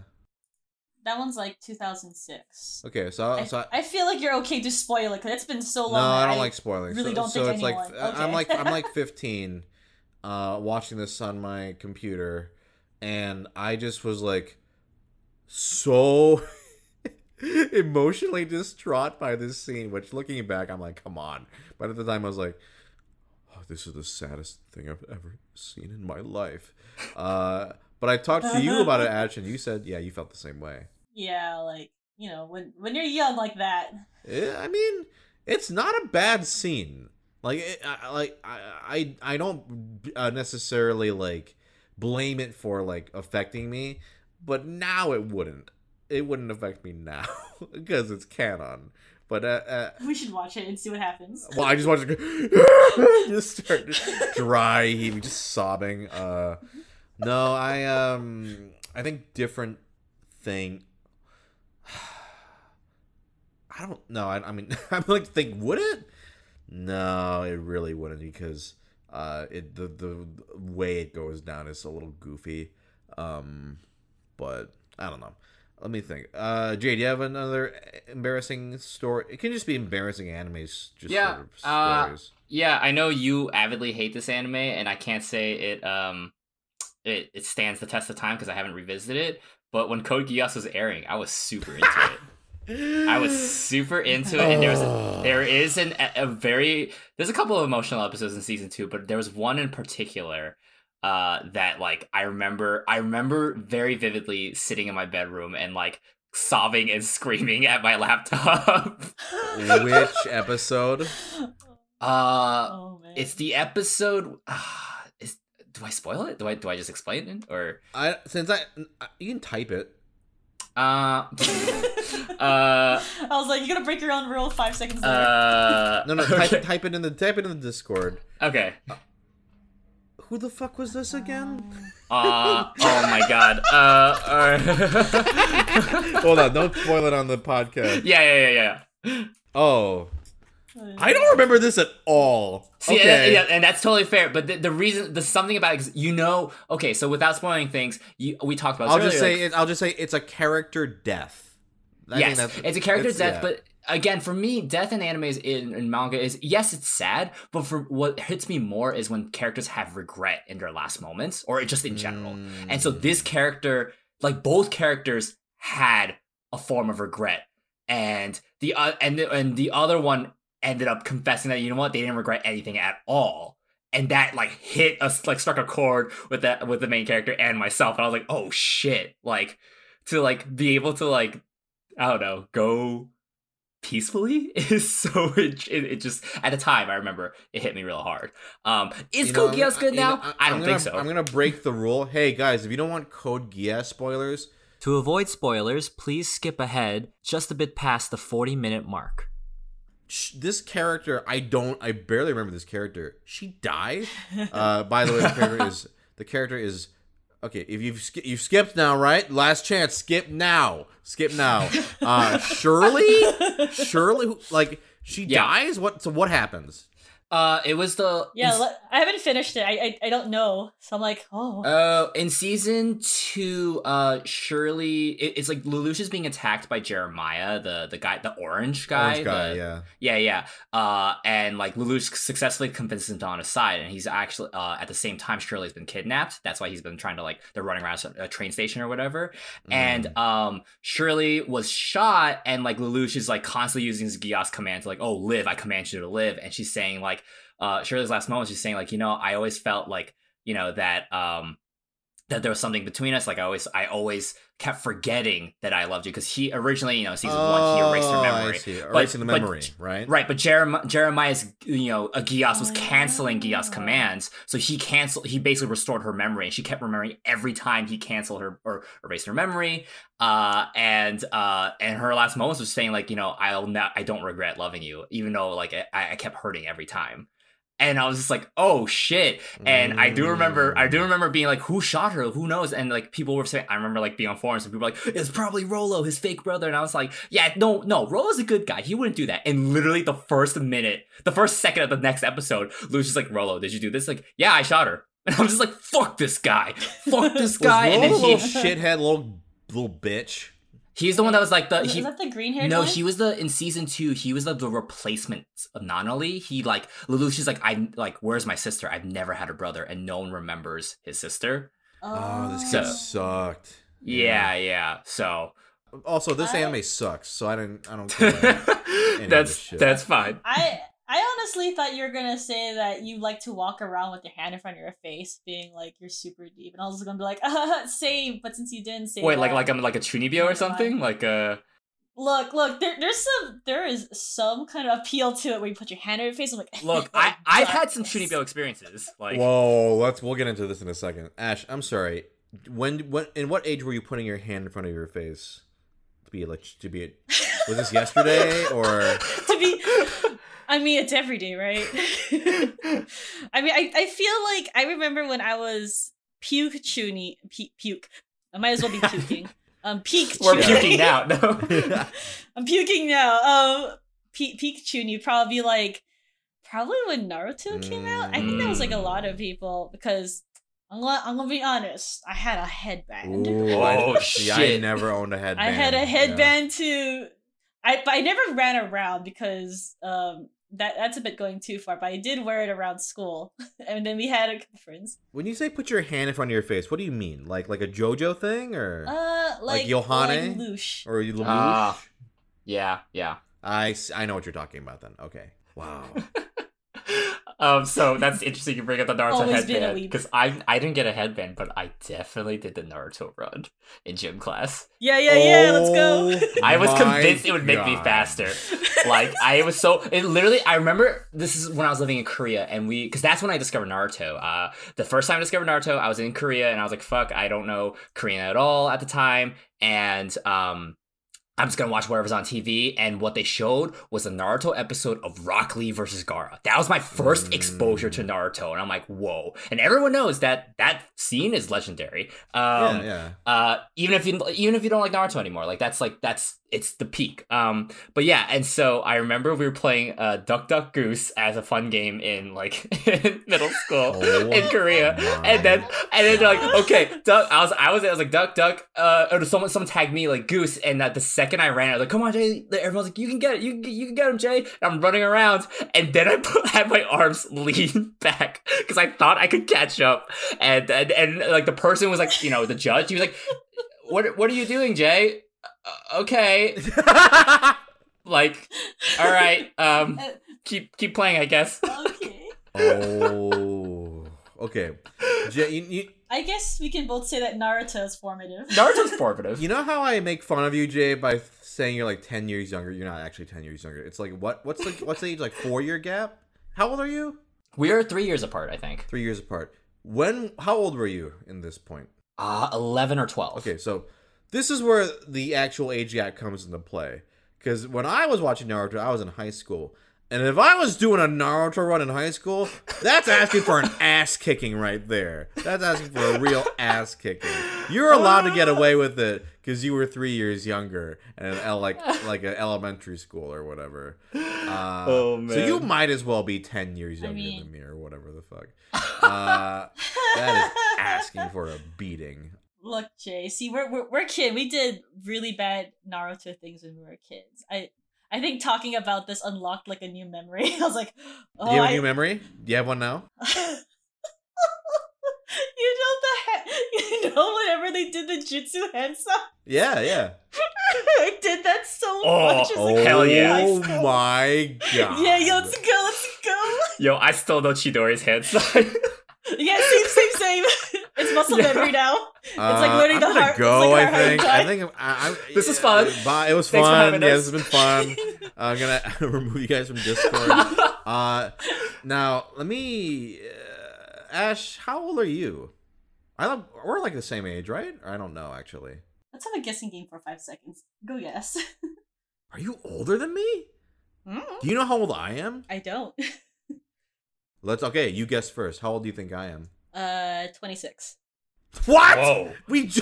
That one's like two thousand six. Okay, so I, so I, I feel like you're okay to spoil it because it's been so long. No, I don't I like spoilers. Really, so, don't so think it's anyone. Like okay. I'm like I'm like fifteen, uh, watching this on my computer, and I just was like, so emotionally distraught by this scene. Which, looking back, I'm like, come on. But at the time, I was like, oh, this is the saddest thing I've ever seen in my life. Uh. But I talked to you about it, Ash, and you said, yeah, you felt the same way. Yeah, like, you know, when when you're young like that. Yeah, I mean, it's not a bad scene. Like, it, I, like I, I, I don't uh, necessarily, like, blame it for, like, affecting me. But now it wouldn't. It wouldn't affect me now because it's canon. But uh, uh, we should watch it and see what happens. Well, I just watched it. Just start just dry heaving, just sobbing. Uh... No, I um, I think different thing. I don't know. I, I mean, I'm like to think would it? No, it really wouldn't because uh, it the the way it goes down is a little goofy. Um, but I don't know. Let me think. Uh, Jay, do you have another embarrassing story? It can just be embarrassing animes. Just yeah. Sort of uh, stories. Yeah, I know you avidly hate this anime, and I can't say it. Um. It, it stands the test of time because I haven't revisited it, but when Code Geass was airing, I was super into it. I was super into it, and there was a, there is an, a very there's a couple of emotional episodes in season two, but there was one in particular uh, that like I remember I remember very vividly sitting in my bedroom and like sobbing and screaming at my laptop. Which episode? Uh, oh, man. It's the episode. Uh, Do I spoil it? Do I do I just explain it? Or I since I, I you can type it. Uh, uh, I was like, you're gonna break your own rule five seconds later. Uh, no, no, type, okay. type it in the type it in the Discord. Okay. Uh, who the fuck was this again? Uh, oh my god. Uh, uh Hold on, don't spoil it on the podcast. Yeah, yeah, yeah, yeah. Oh. I don't remember this at all. See, okay. and, and that's totally fair. But the, the reason, the something about it, is, you know, okay. So without spoiling things, you, we talked about. This I'll earlier, just say, like, it, I'll just say, it's a character death. I yes, think that's, it's a character it's, death. Yeah. But again, for me, death in anime is in, in manga is yes, it's sad. But for what hits me more is when characters have regret in their last moments, or just in general. Mm. And so this character, like both characters, had a form of regret, and the uh, and the, and the other one. Ended up confessing that, you know what, they didn't regret anything at all. And that, like, hit us, like, struck a chord with that, with the main character and myself. And I was like, oh, shit. Like, to, like, be able to, like, I don't know, go peacefully is so, it, it just, at the time, I remember, it hit me real hard. Um, is you know, Code Geass good now? You know, I, I don't gonna, think so. I'm gonna break the rule. Hey, guys, if you don't want Code Geass spoilers. To avoid spoilers, please skip ahead just a bit past the forty-minute mark. This character, I don't, I barely remember this character. She died. Uh, by the way, the character is the character is okay. If you've sk- you've skipped now, right? Last chance, skip now, skip now. Uh, Shirley, Shirley, like she yeah. dies. What? So what happens? Uh, it was the yeah. In, I haven't finished it. I, I I don't know. So I'm like, oh. Uh, in season two, uh, Shirley, it, it's like Lelouch is being attacked by Jeremiah, the the guy, the orange guy. Orange guy, the, yeah, yeah, yeah. Uh, and like Lelouch successfully convinces him to on his side, and he's actually uh at the same time Shirley's been kidnapped. That's why he's been trying to like they're running around a train station or whatever. Mm. And um, Shirley was shot, and like Lelouch is like constantly using his Geass command to like, oh, live, I command you to live, and she's saying like. Uh, Shirley's last moment, she's saying like, you know, I always felt like, you know, that um, that there was something between us. Like I always, I always kept forgetting that I loved you because he originally, you know, season oh, one, he erased her memory, I see. erasing but, the memory, but, right? Right. But Jeremiah, Jeremiah's, you know, a Geass was canceling Geass commands, so he canceled. He basically restored her memory, and she kept remembering every time he canceled her or erased her memory. Uh, and uh, and her last moments was saying like, you know, I'll not, I don't regret loving you, even though like I, I kept hurting every time. And I was just like, oh shit. And mm. I do remember, I do remember being like, who shot her? Who knows? And like people were saying, I remember like being on forums and people were like, it's probably Rolo, his fake brother. And I was like, yeah, no, no, Rolo's a good guy. He wouldn't do that. And literally the first minute, the first second of the next episode, Lou's just like, Rolo, did you do this? Like, yeah, I shot her. And I'm just like, fuck this guy. Fuck this guy. And then he, little shithead, little, little bitch. He's the one that was like the... Was he, that the green-haired No, one? He was the... In season two, he was like the replacement of Nanali. He like... Lelouch, she's like, I like, where's my sister? I've never had a brother, and no one remembers his sister. Oh, this so, kid sucked. Yeah, yeah, yeah. So... Also, this I, anime sucks, so I don't... I don't care. That's that's fine. I... I honestly thought you were going to say that you like to walk around with your hand in front of your face, being like, you're super deep. And I was just going to be like, uh, same, but since you didn't say Wait, that, like like I'm like a Chunibyo or something? Like a... Look, look, there, there's some, there is some kind of appeal to it where you put your hand on your face. I'm like, look, I, I've had some Chunibyo experiences. Like, whoa, let's, we'll get into this in a second. Ash, I'm sorry. When, when, in what age were you putting your hand in front of your face? To be like, to be, was this yesterday or? To be... I mean, it's every day, right? I mean, I, I feel like I remember when I was puke chuny, puke, puke. I might as well be puking. Um, peak. We're puking now. No, I'm puking now. Um, peak, peak chuny. Probably like, probably when Naruto came out. I think that was like a lot of people because I'm gonna, I'm gonna be honest. I had a headband. Ooh, oh shit! I never owned a headband. I had a headband yeah. too. I but I never ran around because um. That that's a bit going too far, but I did wear it around school, and then we had a conference. When you say put your hand in front of your face, what do you mean? Like like a JoJo thing, or uh, like, like Yohane, like Lelouch. or Lelouch? Uh, yeah, yeah. I, I know what you're talking about then. Okay, wow. um, so that's interesting. You bring up the Naruto headband because I I didn't get a headband, but I definitely did the Naruto run in gym class. Yeah, yeah, yeah. Oh, let's go. I was convinced it would make God. me faster. Like, I was so, it literally, I remember, this is when I was living in Korea, and we, because that's when I discovered Naruto. Uh, the first time I discovered Naruto, I was in Korea, and I was like, fuck, I don't know Korean at all at the time, and um, I'm just gonna watch whatever's on T V, and what they showed was a Naruto episode of Rock Lee versus Gaara. That was my first mm. exposure to Naruto, and I'm like, whoa. And everyone knows that that scene is legendary. Um, yeah, yeah. Uh, even if you, even if you don't like Naruto anymore, like, that's like, that's, it's the peak. Um, but yeah, and so I remember we were playing uh, Duck Duck Goose as a fun game in like in middle school oh, in Korea, oh and then and then they're like, okay, duck. I was I was I was like duck duck. Uh, or someone someone tagged me like goose, and that uh, the second I ran, I was like, come on, Jay. Everyone's like, you can get it, you you can get him, Jay. And I'm running around, and then I put, had my arms lean back because I thought I could catch up, and, and and like the person was like, you know, the judge, he was like, what what are you doing, Jay? Uh, okay. Like, all right. Um, keep keep playing, I guess. Okay. Oh. Okay. Jay, you, you... I guess we can both say that Naruto is formative. Naruto's formative. You know how I make fun of you, Jay, by saying you're like ten years younger. You're not actually ten years younger. It's like what? What's like what's the age? Like four year gap? How old are you? We are three years apart, I think. Three years apart. When? How old were you in this point? Uh eleven or twelve. Okay, so. This is where the actual age gap comes into play. Because when I was watching Naruto, I was in high school. And if I was doing a Naruto run in high school, that's asking for an ass-kicking right there. That's asking for a real ass-kicking. You're allowed to get away with it because you were three years younger and like like an elementary school or whatever. Uh, oh, man. So you might as well be ten years younger I mean... than me or whatever the fuck. Uh, that is asking for a beating. Look, Jay. See, we're we're, we're kids. We did really bad Naruto things when we were kids. I I think talking about this unlocked like a new memory. I was like, oh, do you have I... a new memory? Do you have one now? You know the he- you know whenever they did the jutsu hand stuff. Yeah, yeah. I did that so oh, much. Oh like, hell yeah! Oh my god. Yeah, yo, let's go, let's go. Yo, I still know Chidori's hand sign. Yeah, same, same, same. It's muscle yeah. memory now. It's like learning uh, the heart. Go, like I, think. I think. I think. This is fun. Bye. It was Thanks fun. Yeah, this has been fun. uh, I'm gonna remove you guys from Discord. Uh, now let me. Uh, Ash, how old are you? I love, we're like the same age, right? I don't know actually. Let's have a guessing game for five seconds. Go guess. Are you older than me? Mm. Do you know how old I am? I don't. Let's okay. You guess first. How old do you think I am? Uh, twenty-six. What? Whoa. We ju-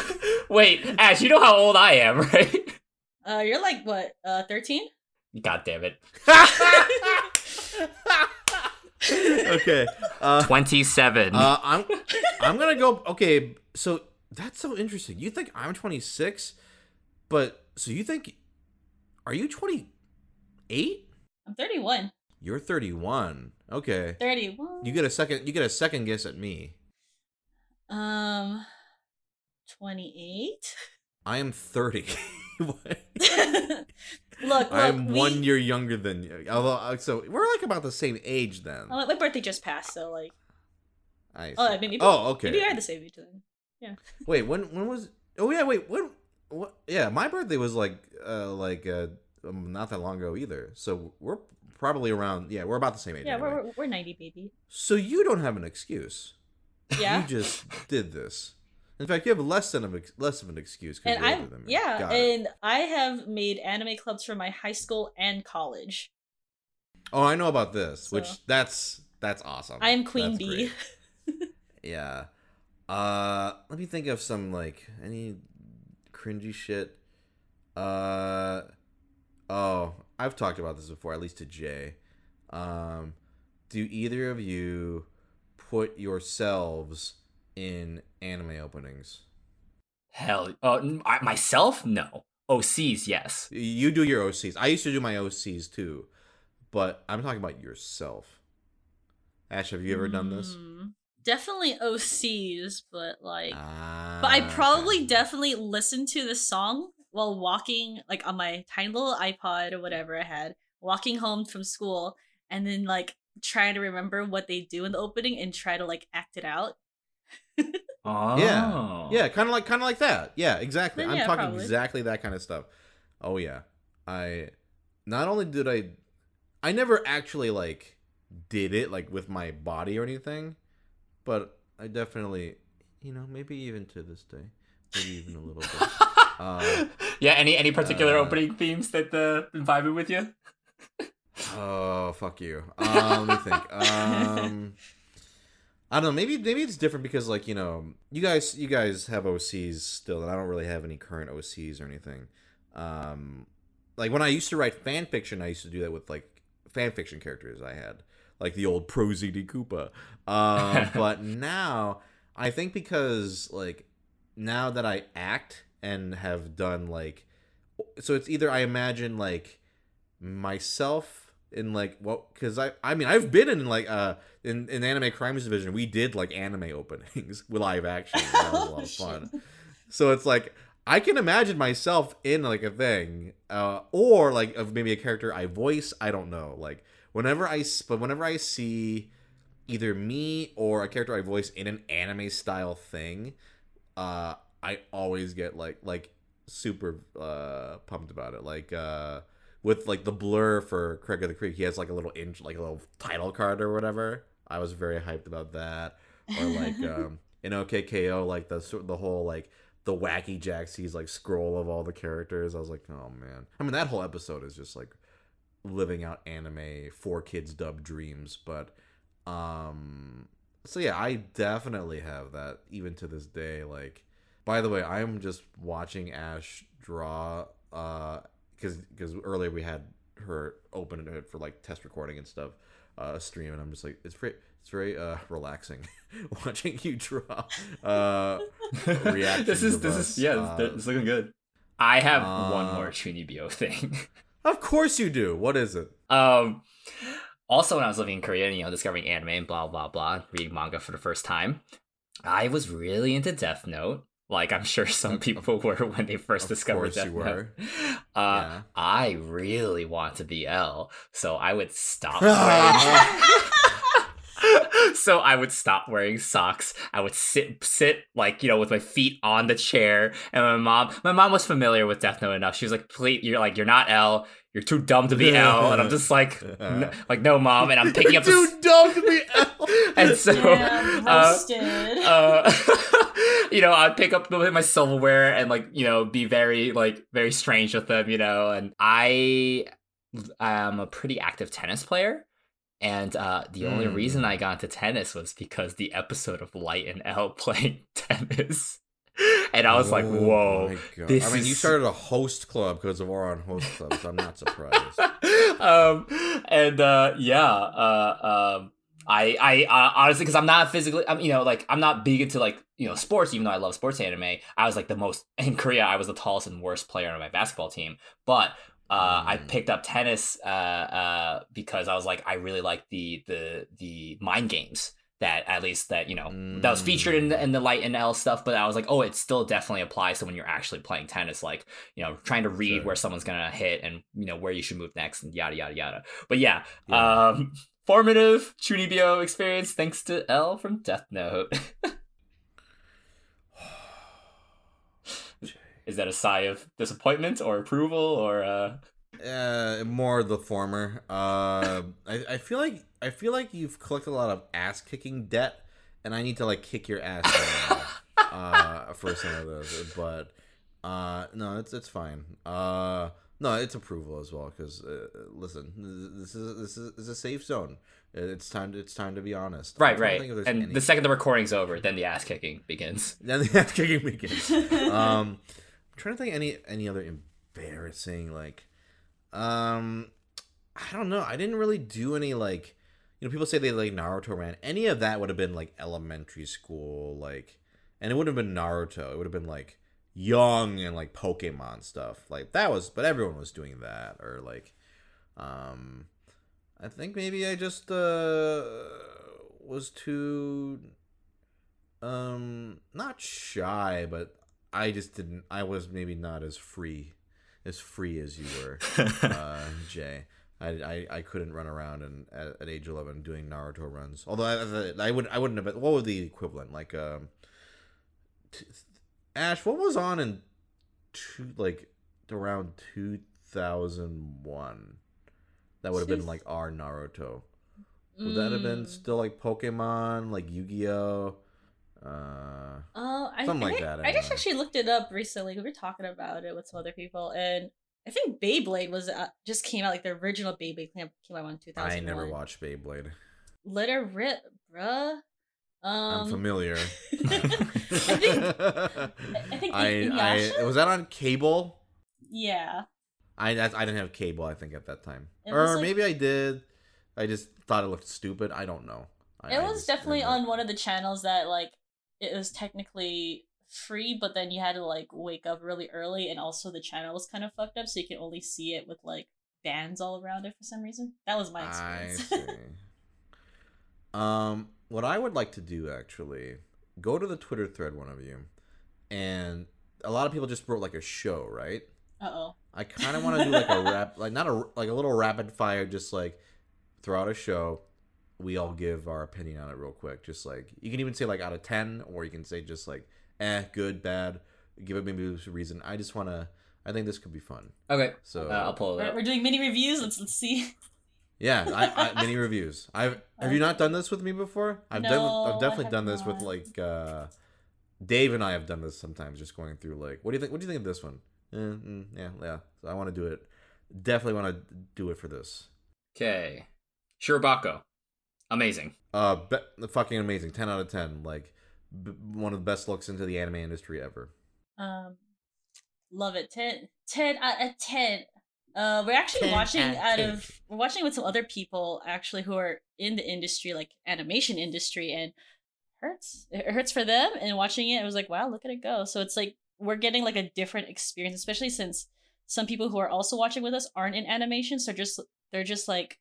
wait, Ash. You know how old I am, right? Uh, you're like what? Uh, thirteen. God damn it. Okay. Uh, twenty-seven. Uh, I'm. I'm gonna go. Okay. So that's so interesting. You think I'm twenty-six, but so you think? Are you twenty-eight? I'm thirty-one. You're thirty-one. Okay. thirty-one. You get a second. You get a second guess at me. Um, twenty-eight. I am thirty. What? Look, I am we... one year younger than you. Although, so we're like about the same age then. Oh, my birthday just passed, so like. I see. Oh, maybe. Oh, okay. Maybe I had the same age then. Yeah. Wait, when? When was? Oh yeah, wait. When? What? Yeah, my birthday was like, uh, like, uh, not that long ago either. So we're probably around. Yeah, we're about the same age. Yeah, anyway. we're we're ninety, baby. So you don't have an excuse. Yeah. You just did this. In fact, you have less than a, less of an excuse. And I, yeah, Got and it. I have made anime clubs for my high school and college. Oh, I know about this. So. Which that's that's awesome. I am Queen that's Bee. Yeah. Uh, let me think of some like any cringy shit. Uh, oh, I've talked about this before, at least to Jay. Um, do either of you put yourselves in anime openings? Hell, uh, I, myself? No. O Cs, yes. You do your O Cs. I used to do my O Cs too, but I'm talking about yourself. Ash, have you ever mm, done this? Definitely O Cs, but like, ah, but I probably okay. definitely listened to this song while walking, like on my tiny little iPod or whatever I had, walking home from school, and then like trying to remember what they do in the opening and try to like act it out. Oh. Yeah, yeah, kind of like, kind of like that. Yeah, exactly. Then, yeah, I'm talking probably. exactly that kind of stuff. Oh yeah, I not only did I, I never actually like did it like with my body or anything, but I definitely, you know, maybe even to this day, maybe even a little bit. Uh, yeah. Any any particular uh, opening themes that the uh, vibing with you? Oh fuck you. Uh, let me think. Um. I don't know, maybe maybe it's different because like, you know, you guys you guys have O Cs still, and I don't really have any current O Cs or anything. Um, like when I used to write fan fiction, I used to do that with like fan fiction characters I had, like the old Prosy D Koopa. Uh, but now I think because like now that I act and have done like, so it's either I imagine like myself in like, well, because I I mean I've been in like uh in, in anime crimes division, we did like anime openings with live action. That was a lot of fun. So it's like I can imagine myself in like a thing, uh or like of maybe a character I voice. I don't know, like whenever I but whenever I see either me or a character I voice in an anime style thing, uh I always get like like super uh pumped about it. Like uh with like the blur for Craig of the Creek, he has like a little inch, like a little title card or whatever. I was very hyped about that. Or like um, in O K K O, like the the whole like the wacky Jaxie's like scroll of all the characters. I was like, oh man. I mean, that whole episode is just like living out anime for kids dubbed dreams. But um, so yeah, I definitely have that even to this day. Like, by the way, I'm just watching Ash draw. Uh, Because because earlier we had her open it for like test recording and stuff, uh, stream, and I'm just like, it's very it's very uh, relaxing watching you draw. Uh, reactions. This is this us. is yeah, uh, it's looking good. I have uh, one more Trinibio thing. Of course you do. What is it? Um, also when I was living in Korea, and you know, discovering anime and blah blah blah, reading manga for the first time, I was really into Death Note. Like I'm sure some people were when they first of discovered Death Note. Uh, yeah. I really want to be L, so I would stop wearing. so I would stop wearing socks. I would sit, sit like you know, with my feet on the chair. And my mom, my mom was familiar with Death Note enough. She was like, "Please, you're like, you're not L. You're too dumb to be L." And I'm just like, n- like no, mom. And I'm picking you're up. Too the... dumb to be L. And so, yeah, roasted. Uh, uh, you know, I'd pick up my silverware and like, you know, be very like very strange with them, you know. And I am a pretty active tennis player. And uh, the mm. only reason I got into tennis was because the episode of Light and L playing tennis. And I was oh like, whoa. This I mean, is... you started a host club because of Ouran Host Club, so I'm not surprised. um, and uh, yeah, uh, um, I, I, I honestly, because I'm not physically, I'm, you know, like, I'm not big into, like, you know, sports, even though I love sports anime. I was, like, the most, in Korea, I was the tallest and worst player on my basketball team. But uh, mm. I picked up tennis uh, uh, because I was like, I really like the the the mind games. That at least that, you know, mm. that was featured in the, in the Light and L stuff, but I was like, oh, it still definitely applies to when you're actually playing tennis, like, you know, trying to read sure. where someone's going to hit and, you know, where you should move next and yada, yada, yada. But yeah, yeah. Um, formative Chunibyo experience thanks to L from Death Note. Is that a sigh of disappointment or approval or... Uh... Uh, more the former. Uh, I, I feel like I feel like you've collected a lot of ass kicking debt, and I need to like kick your ass uh, for some of those. But uh, no, it's it's fine. Uh, no, it's approval as well. Because uh, listen, this is this is, this is a safe zone. It's time to, it's time to be honest. Right, right. And any... the second the recording's over, then the ass kicking begins. Then the ass kicking begins. um, I'm trying to think any any other embarrassing like. Um, I don't know. I didn't really do any, like, you know, people say they like Naruto ran. Any of that would have been, like, elementary school, like, and it wouldn't have been Naruto. It would have been, like, young and, like, Pokemon stuff. Like, that was, but everyone was doing that. Or, like, um, I think maybe I just, uh, was too, um, not shy, but I just didn't, I was maybe not as free. As free as you were, uh, Jay. I, I, I couldn't run around and at, at age eleven doing Naruto runs. Although I, I, I wouldn't I wouldn't have. What would the equivalent like? Um, t- Ash, what was on in two, like around two thousand one? That would have been like our Naruto. Would mm. that have been still like Pokemon, like Yu-Gi-Oh? Uh, uh, I, something I, like that. I, I just actually looked it up recently. We were talking about it with some other people, and I think Beyblade was uh, just came out like the original Beyblade came out in two thousand. I never watched Beyblade. Let her rip, bruh. Um, I'm familiar. I think. I think. I, I was that on cable. Yeah. I that's, I didn't have cable. I think at that time, it or like, maybe I did. I just thought it looked stupid. I don't know. I, it I was definitely on one of the channels that like. It was technically free, but then you had to, like, wake up really early, and also the channel was kind of fucked up, so you could only see it with, like, bands all around it for some reason. That was my experience. I see. um, what I would like to do, actually, go to the Twitter thread, one of you, and a lot of people just wrote, like, a show, right? Uh-oh. I kind of want to do, like, a rap, like, not a, like, a little rapid fire, just, like, throw out a show. We all give our opinion on it real quick. Just like, you can even say like out of ten, or you can say just like, eh, good, bad. Give it maybe a reason. I just want to, I think this could be fun. Okay. So uh, I'll pull it up. We're doing mini reviews. Let's let's see. Yeah. I, I mini reviews. I've, have you not done this with me before? I've no, done, I've definitely done this not. With like, uh, Dave and I have done this sometimes just going through like, what do you think? What do you think of this one? Mm-hmm, yeah. Yeah. So I want to do it. Definitely want to do it for this. Okay. Shirobako. Amazing. Uh, be- fucking amazing. ten out of ten. Like, b- one of the best looks into the anime industry ever. Um, love it. ten, ten out of ten. Uh, we're actually watching out of, we're watching with some other people actually who are in the industry, like animation industry, and it hurts. It hurts for them. And watching it, it was like, wow, look at it go. So it's like, we're getting like a different experience, especially since some people who are also watching with us aren't in animation. So just, they're just like,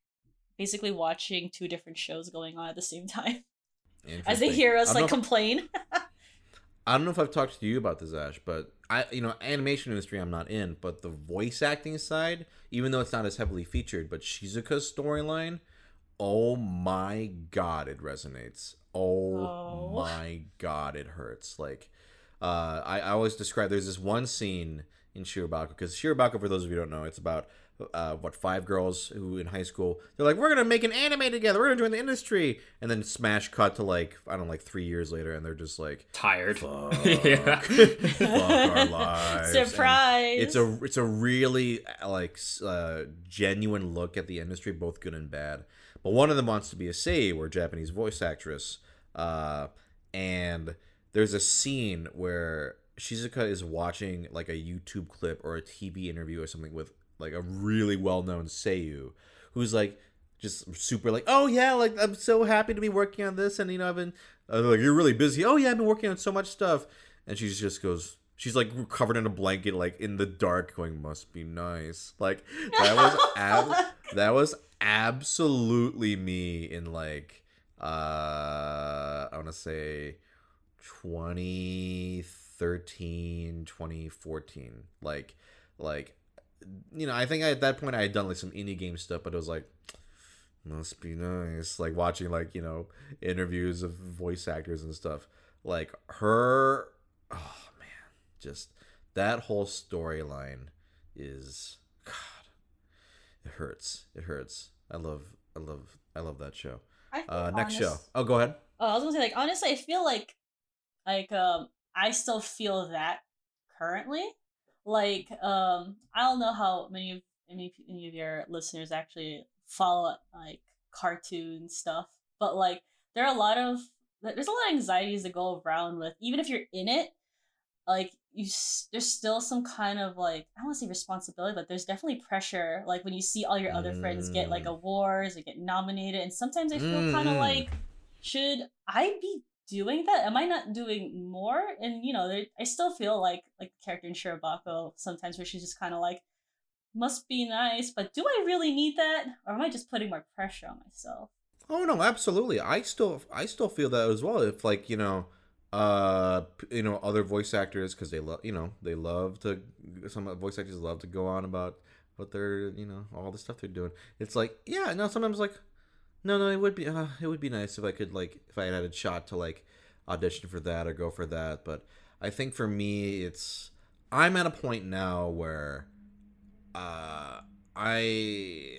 basically watching two different shows going on at the same time as they hear us like if, complain. I don't know if I've talked to you about this, Ash, but I, you know, animation industry I'm not in, but the voice acting side, even though it's not as heavily featured, but Shizuka's storyline, oh my god, it resonates. Oh, oh. my god, it hurts. Like, uh, I, I always describe there's this one scene in Shirobako. Because Shirobako, for those of you who don't know, it's about, uh, what, five girls who in high school, they're like, we're going to make an anime together. We're going to join the industry. And then smash cut to, like, I don't know, like three years later. And they're just, like, tired. Fuck, yeah. Fuck our lives. Surprise. And it's a, it's a really, like, uh, genuine look at the industry, both good and bad. But one of them wants to be a seiyuu, or Japanese voice actress. Uh, and there's a scene where Shizuka is watching, like, a YouTube clip or a T V interview or something with, like, a really well-known seiyuu who's, like, just super, like, oh, yeah, like, I'm so happy to be working on this. And, you know, I've been, uh, like, you're really busy. Oh, yeah, I've been working on so much stuff. And she just goes, she's, like, covered in a blanket, like, in the dark, going, must be nice. Like, that was, ab- that was absolutely me in, like, uh, I want to say twenty thirteen, twenty fourteen, like, like, you know, I think at that point I had done, like, some indie game stuff, but it was like, must be nice, like, watching, like, you know, interviews of voice actors and stuff, like, her, oh, man, just, that whole storyline is, God, it hurts, it hurts, I love, I love, I love that show. I think uh, next honest, show, oh, go ahead. Oh, I was gonna say, like, honestly, I feel like, like, um, I still feel that currently. Like, um, I don't know how many of any, any of your listeners actually follow, like, cartoon stuff, but, like, there are a lot of there's a lot of anxieties that go around with, even if you're in it, like, you there's still some kind of, like, I don't want to say responsibility, but there's definitely pressure, like, when you see all your other mm. friends get, like, awards or get nominated, and sometimes I feel mm. kind of like, should I be doing that? Am I not doing more? And, you know, I still feel like like the character in Shirobako sometimes, where she's just kind of like, must be nice, but do I really need that, or am I just putting more pressure on myself? Oh no, absolutely. I still I still feel that as well. If, like, you know, uh, you know, other voice actors, because they love, you know, they love to some voice actors love to go on about what they're, you know, all the stuff they're doing. It's like, yeah, no, sometimes, like, No, no, it would be uh, it would be nice if I could, like, if I had a shot to, like, audition for that or go for that. But I think for me, it's I'm at a point now where uh, I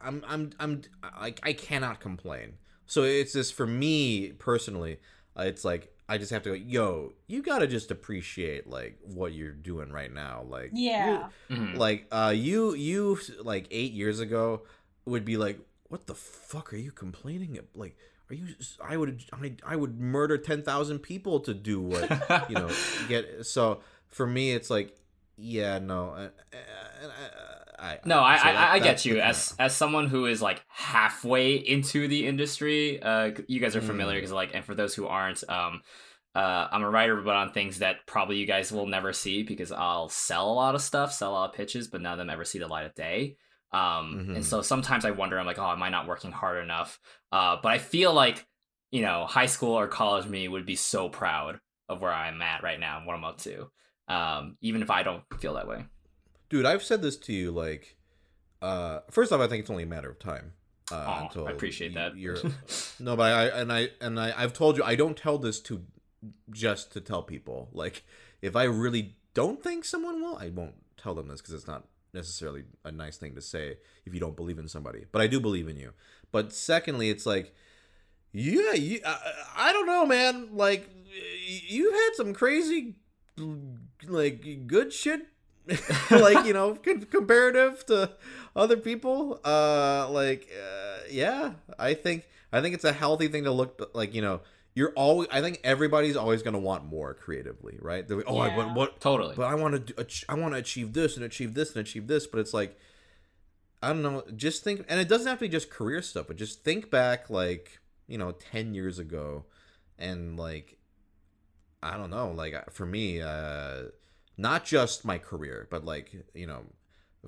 I'm I'm I'm I, I cannot complain. So it's just, for me personally, uh, it's like, I just have to go, yo, you gotta just appreciate, like, what you're doing right now. Like, yeah, you, mm-hmm. like uh, you you like eight years ago would be like, what the fuck are you complaining about? Like, are you? I would, I, I would murder ten thousand people to do what, you know. Get so for me, it's like, yeah, no, I, I, I no, I, so that, I, I get you. As as someone who is, like, halfway into the industry, uh, you guys are familiar because, mm. like, and for those who aren't, um, uh, I'm a writer, but on things that probably you guys will never see, because I'll sell a lot of stuff, sell a lot of pitches, but none of them ever see the light of day. Um, mm-hmm. And so sometimes I wonder, I'm like, oh, am I not working hard enough? Uh, but I feel like, you know, high school or college me would be so proud of where I'm at right now and what I'm up to, um, even if I don't feel that way. Dude, I've said this to you, like, uh, first off, I think it's only a matter of time. Uh, oh, until I appreciate you, that. You're, no, but I and I and I, I've told you, I don't tell this to just to tell people. Like, if I really don't think someone will, I won't tell them this, because it's not necessarily a nice thing to say if you don't believe in somebody, but I do believe in you. But secondly, it's like, yeah, you, I, I don't know, man. Like, you've had some crazy, like, good shit, like, you know, c- comparative to other people. Uh, like, uh, yeah, I think I think it's a healthy thing to look, like, you know. You're always. I think everybody's always going to want more creatively, right? They're like, oh, yeah. I want what? Totally. But I want to. I want to achieve this and achieve this and achieve this. But it's like, I don't know. Just think, and it doesn't have to be just career stuff. But just think back, like, you know, ten years ago, and, like, I don't know. Like, for me, uh, not just my career, but, like, you know,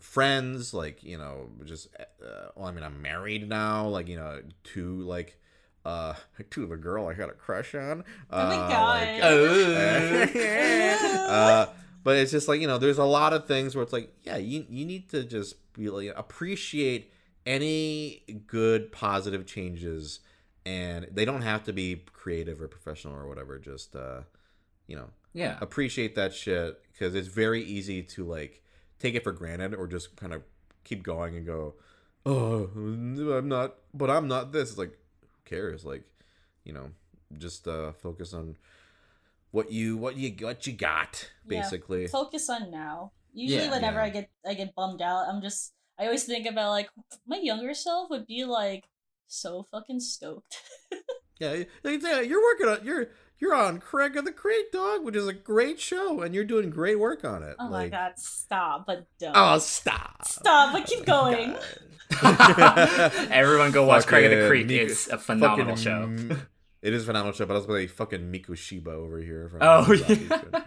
friends. Like, you know, just. Uh, well, I mean, I'm married now. Like, you know, to like. Uh, to the girl I had a crush on. Oh my god! Like, uh, uh, but it's just like, you know, there's a lot of things where it's like, yeah, you you need to just be like, appreciate any good positive changes, and they don't have to be creative or professional or whatever. Just uh, you know, yeah, appreciate that shit, because it's very easy to like take it for granted or just kind of keep going and go, oh, I'm not, but I'm not this. It's like, who cares? Like, you know, just uh, focus on what you what you what you got, basically. Yeah. Focus on now. Usually, yeah, whenever yeah. I get I get bummed out, I'm just I always think about like my younger self would be like so fucking stoked. Yeah, you're working on you're you're on Craig of the Creek, dog, which is a great show, and you're doing great work on it. Oh like, my god, stop! But don't. Oh, stop! Stop! But keep going. Everyone, go watch fucking Craig of the Creek. Miku, it's a phenomenal show. M- it is a phenomenal show, but I was going to say fucking Miku Shiba over here. From oh yeah.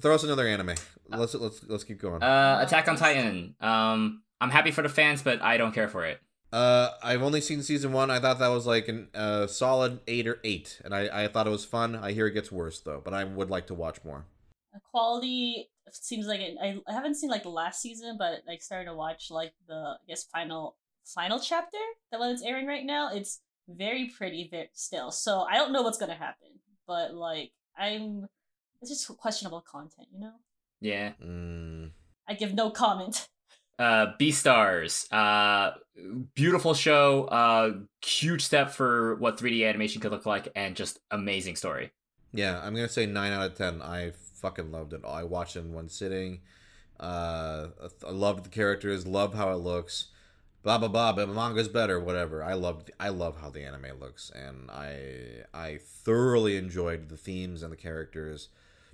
Throw us another anime. Let's let's let's keep going. Uh, Attack on Titan. Um, I'm happy for the fans, but I don't care for it. Uh, I've only seen season one. I thought that was like an uh solid eight or eight, and I, I thought it was fun. I hear it gets worse though, but I would like to watch more. Quality seems like it. I I haven't seen like the last season, but I started to watch like the I guess final final chapter, the one that's airing right now. It's very pretty very, still, so I don't know what's gonna happen, but like I'm it's just questionable content, you know? Yeah. Mm. I give no comment. Uh, Beastars, uh, beautiful show, uh, huge step for what three D animation could look like, and just amazing story. Yeah, I'm gonna say nine out of ten. I fucking loved it. I watched it in one sitting. Uh, I loved the characters, love how it looks, blah blah blah, but manga's better, whatever. I loved, I love how the anime looks, and I, I thoroughly enjoyed the themes and the characters.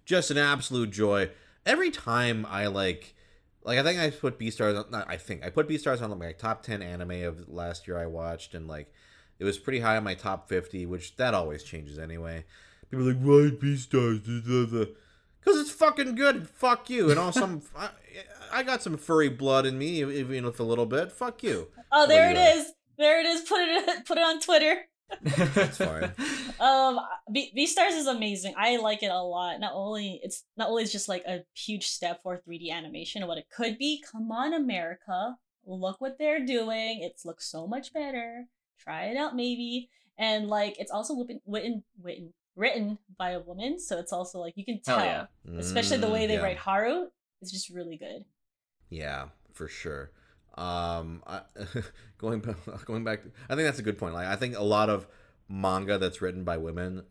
Just an absolute joy. Every time I like... Like, I think I put Beastars on, not I think, I put Beastars on my top ten anime of last year I watched, and, like, it was pretty high on my top fifty, which that always changes anyway. People are like, why Beastars? Because it's fucking good, fuck you. And also, I, I got some furry blood in me, even with a little bit, fuck you. Oh, there it is. There it is. Put it, put it on Twitter. That's fine. Um, Be- Beastars is amazing. I like it a lot. Not only it's not only it's just like a huge step for three D animation and what it could be. Come on, America, look what they're doing. It looks so much better. Try it out, maybe. And like it's also written, written, written, written by a woman, so it's also like you can tell, oh, yeah. especially mm, the way they yeah. write Haru. It's just really good. Yeah, for sure. Um, I, going back, going back, to, I think that's a good point. Like, I think a lot of manga that's written by women,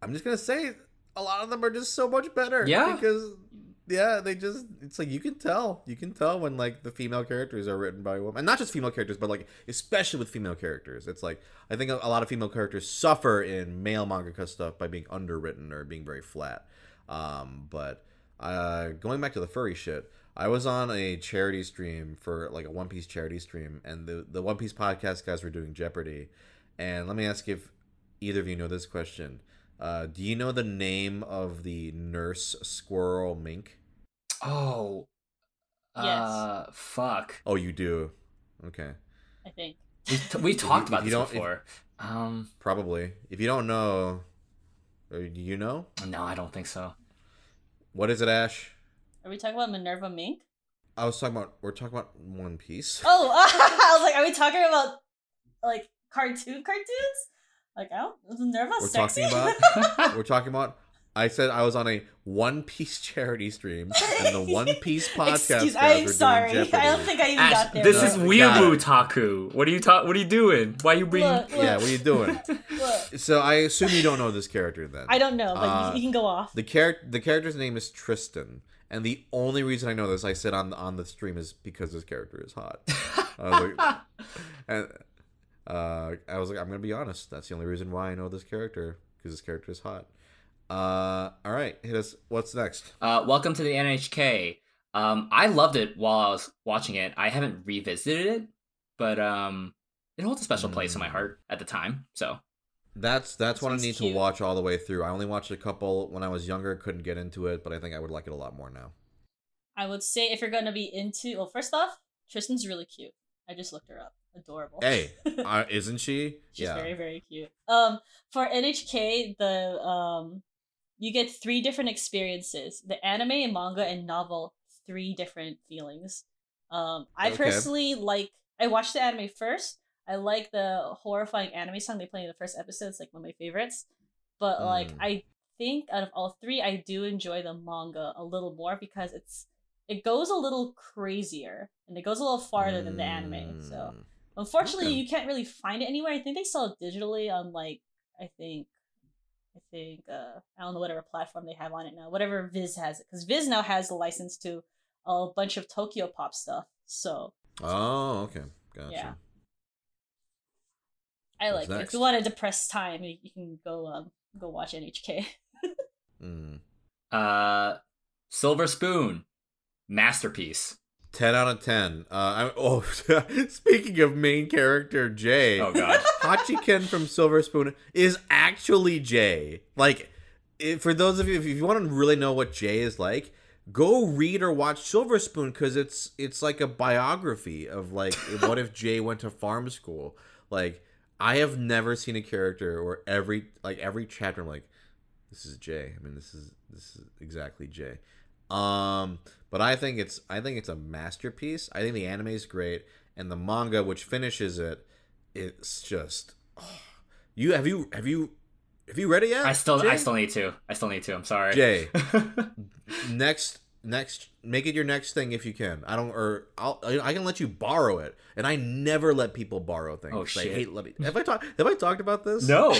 I'm just gonna say, a lot of them are just so much better. Yeah, because yeah, they just it's like you can tell, you can tell when like the female characters are written by women, and not just female characters, but like especially with female characters, it's like I think a, a lot of female characters suffer in male manga stuff by being underwritten or being very flat. Um, but uh, going back to the furry shit. I was on a charity stream for like a One Piece charity stream, and the, the One Piece podcast guys were doing Jeopardy. And let me ask if either of you know this question. Uh, do you know the name of the nurse squirrel mink? Oh. Yes. Uh, fuck. Oh, you do? Okay. I think. We've, t- we've talked about this before. If, um, probably. If you don't know, do you know? No, I don't think so. What is it, Ash? Are we talking about Minerva Mink? I was talking about... We're talking about One Piece. Oh! I was like, are we talking about, like, cartoon cartoons? Like, I don't... Is Minerva we're sexy? Talking about, we're talking about... I said I was on a One Piece charity stream, and the One Piece podcast... Excuse me, I'm sorry. I don't think I even Ash, got there. This is Weeaboo Taku. What are you ta- What are you doing? Why are you being... Look, look. Yeah, what are you doing? So I assume you don't know this character, then. I don't know, but uh, you, you can go off. The char- The character's name is Tristan. And the only reason I know this, I said on on the stream, is because this character is hot. I was like, and, uh, I was like, I'm gonna be honest. That's the only reason why I know this character, because this character is hot. Uh, all right, hit us. What's next? Uh, welcome to the N H K. Um, I loved it while I was watching it. I haven't revisited it, but um, it holds a special mm. place in my heart at the time. So. That's that's what I need cute. to watch all the way through. I only watched a couple when I was younger, couldn't get into it, but I think I would like it a lot more now. I would say if you're going to be into... Well, first off, Tristan's really cute. I just looked her up. Adorable. Hey, uh, isn't she? She's yeah. very, very cute. Um, for N H K, the um, you get three different experiences. The anime, and manga, and novel, three different feelings. Um, I okay. personally like... I watched the anime first. I like the horrifying anime song they play in the first episode. It's like one of my favorites. But like, mm. I think out of all three, I do enjoy the manga a little more because it's it goes a little crazier and it goes a little farther mm. than the anime. So unfortunately, okay. you can't really find it anywhere. I think they sell it digitally on like I think I think uh, I don't know whatever platform they have on it now, whatever Viz has it, because Viz now has the license to a bunch of Tokyo Pop stuff. So oh, okay, gotcha. Yeah. I like it. If you want a depressed time, you can go um, go watch N H K. mm. Uh, Silver Spoon, masterpiece. Ten out of ten. Uh, I, oh, speaking of main character Jay, oh god, Hachiken from Silver Spoon is actually Jay. Like, if, for those of you, if you want to really know what Jay is like, go read or watch Silver Spoon because it's it's like a biography of like what if Jay went to farm school, like. I have never seen a character where every like every chapter I'm like, this is Jay. I mean, this is this is exactly Jay. Um, but I think it's I think it's a masterpiece. I think the anime is great, and the manga, which finishes it, it's just oh. you have you have you have you read it yet? I still Jay? I still need to. I still need to. I'm sorry, Jay. next. Next, make it your next thing if you can. I don't, or I'll, I can let you borrow it, and I never let people borrow things. Oh shit! I hate letting. Have I talked? Have I talked about this? No.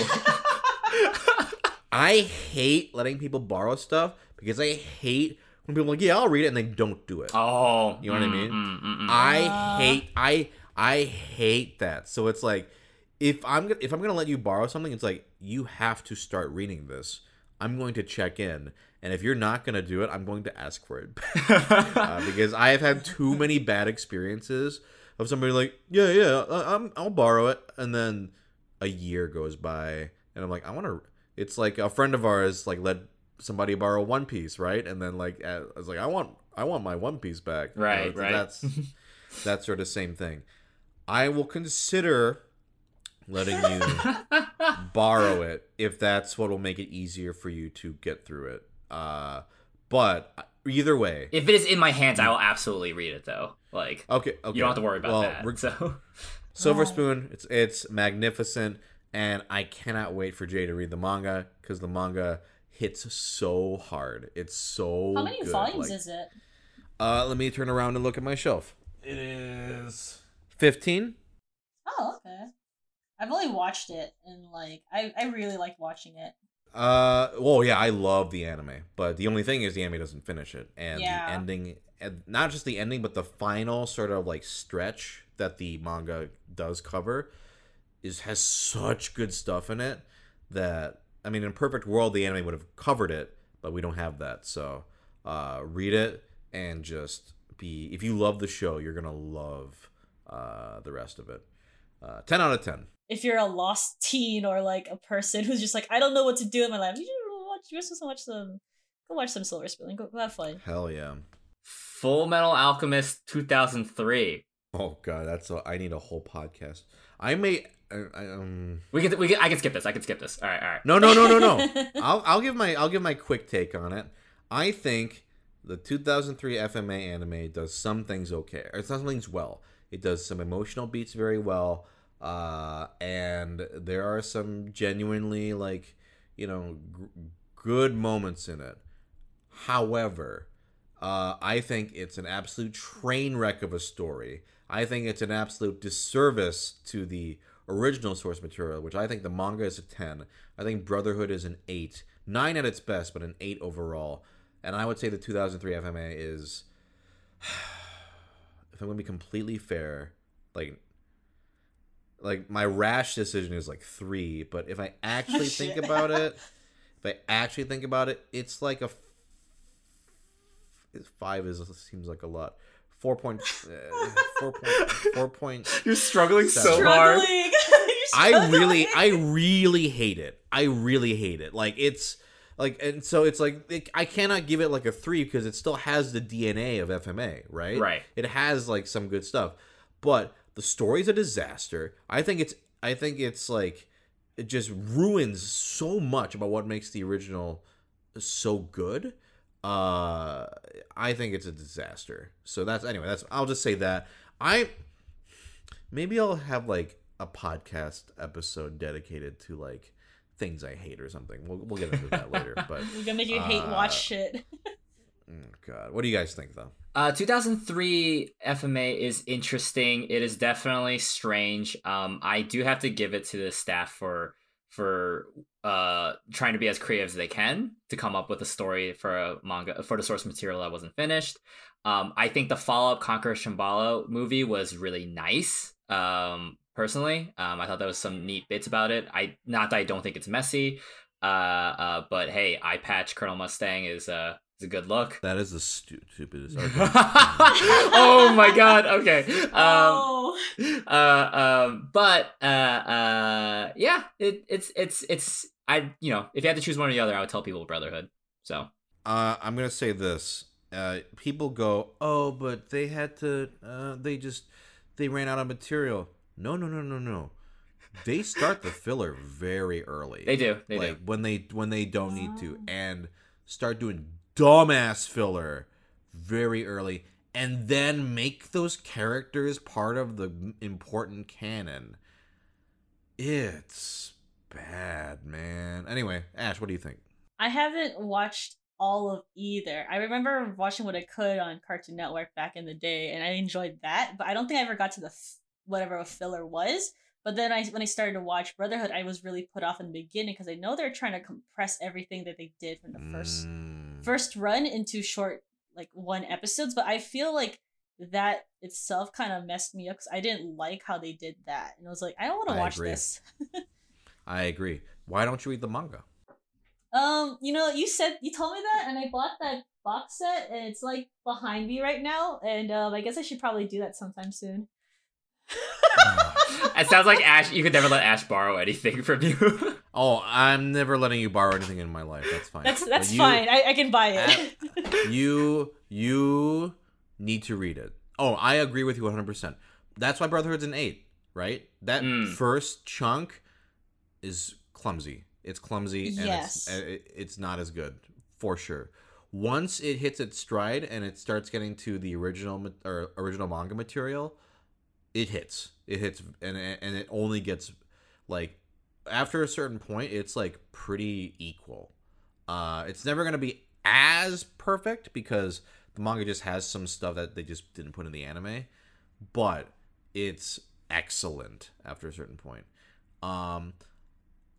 I hate letting people borrow stuff because I hate when people are like, yeah, I'll read it, and they don't do it. Oh, you know mm, what I mean? Mm, mm, mm. I hate, I, I hate that. So it's like, if I'm, if I'm gonna let you borrow something, it's like you have to start reading this. I'm going to check in. And if you're not going to do it, I'm going to ask for it. uh, because I have had too many bad experiences of somebody like, yeah, yeah, I'm, I'll borrow it. And then a year goes by and I'm like, I want to. It's like a friend of ours like let somebody borrow One Piece, right? And then like I was like, I want I want my One Piece back. Right, you know, right. That's, that's sort of same thing. I will consider letting you borrow it if that's what will make it easier for you to get through it. Uh, but either way, if it is in my hands, I will absolutely read it though. Like, okay, okay. You don't have to worry about well, that. We're, so, Silver Spoon, it's it's magnificent, and I cannot wait for Jay to read the manga because the manga hits so hard. It's so. How many good. volumes like, is it? Uh, let me turn around and look at my shelf. It is fifteen. Oh, okay. I've only watched it, and like, I I really like watching it. Uh, well, yeah, I love the anime, but the only thing is the anime doesn't finish it, and yeah. the ending, and not just the ending, but the final sort of like stretch that the manga does cover, is has such good stuff in it that I mean, in a perfect world, the anime would have covered it, but we don't have that. So, uh, read it and just be. If you love the show, you're gonna love uh the rest of it. Uh, ten out of ten. If you're a lost teen or like a person who's just like, I don't know what to do in my life, you should watch. You're supposed to watch some. Go watch some Silver Spoon. Go, go have fun. Hell yeah! Full Metal Alchemist two thousand three. Oh god, that's a, I need a whole podcast. I may. I, I, um. We can. We can, I can skip this. I can skip this. All right. All right. No. No. No. No. No. I'll. I'll give my. I'll give my quick take on it. I think the two thousand three F M A anime does some things okay. Or some things well. It does some emotional beats very well. Uh, and there are some genuinely, like, you know, g- good moments in it. However, uh, I think it's an absolute train wreck of a story. I think it's an absolute disservice to the original source material, which I think the manga is a ten. I think Brotherhood is an eight. nine at its best, but an eight overall. And I would say the two thousand three F M A is, if I'm going to be completely fair, like... Like, my rash decision is, like, three, but if I actually oh, think about it, if I actually think about it, it's like a... F- five is seems like a lot. Four point... Uh, four point... Four point... You're struggling seven. so hard. Struggling. I really... I really hate it. I really hate it. Like, it's... Like, and so it's like, it, I cannot give it, like, a three because it still has the D N A of F M A, right? Right. It has, like, some good stuff. But... The story's a disaster. I think it's I think it's like it just ruins so much about what makes the original so good. Uh, I think it's a disaster. So that's anyway, that's I'll just say that. I maybe I'll have like a podcast episode dedicated to like things I hate or something. We'll we'll get into that later. But we're gonna make you uh, hate watch shit. Oh God, what do you guys think though? Uh, two thousand three F M A is interesting. It is definitely strange. Um, I do have to give it to the staff for for uh trying to be as creative as they can to come up with a story for a manga for the source material that wasn't finished. Um, I think the follow-up Conquer Shambhala movie was really nice. Um, personally, um, I thought there was some neat bits about it. I not that I don't think it's messy. Uh, uh, but hey, Eye Patch Colonel Mustang is uh. It's a good look. That is the stu- stupidest argument. Oh my God. Okay. Um, oh. uh, um, but uh, uh, yeah, it, it's it's it's I you know if you had to choose one or the other, I would tell people Brotherhood. So uh, I'm gonna say this. Uh, people go, oh, but they had to. Uh, they just they ran out of material. No, no, no, no, no. They start the filler very early. They do. They like do. when they when they don't oh. need to, and start doing dumbass filler very early, and then make those characters part of the important canon. It's bad, man. Anyway, Ash, what do you think? I haven't watched all of either. I remember watching what I could on Cartoon Network back in the day, and I enjoyed that, but I don't think I ever got to the f- whatever a filler was. But then I, when I started to watch Brotherhood, I was really put off in the beginning because I know they're trying to compress everything that they did from the first mm. first run into short, like, one episodes. But I feel like that itself kind of messed me up because I didn't like how they did that. And I was like, I don't want to watch agree. this. I agree. Why don't you read the manga? Um, you know, you said, you told me that, and I bought that box set, and it's, like, behind me right now. And um, I guess I should probably do that sometime soon. It sounds like Ash, you could never let Ash borrow anything from you. Oh, I'm never letting you borrow anything in my life. That's fine. That's that's you, fine. I, I can buy it. Ash, you you need to read it. Oh, I agree with you one hundred percent. That's why Brotherhood's an eight, right? That mm. first chunk is clumsy. It's clumsy and yes. it's, it's not as good, for sure. Once it hits its stride and it starts getting to the original or original manga material, it hits. It hits, and and it only gets, like, after a certain point, it's, like, pretty equal. Uh, it's never going to be as perfect because the manga just has some stuff that they just didn't put in the anime, but it's excellent after a certain point. Um,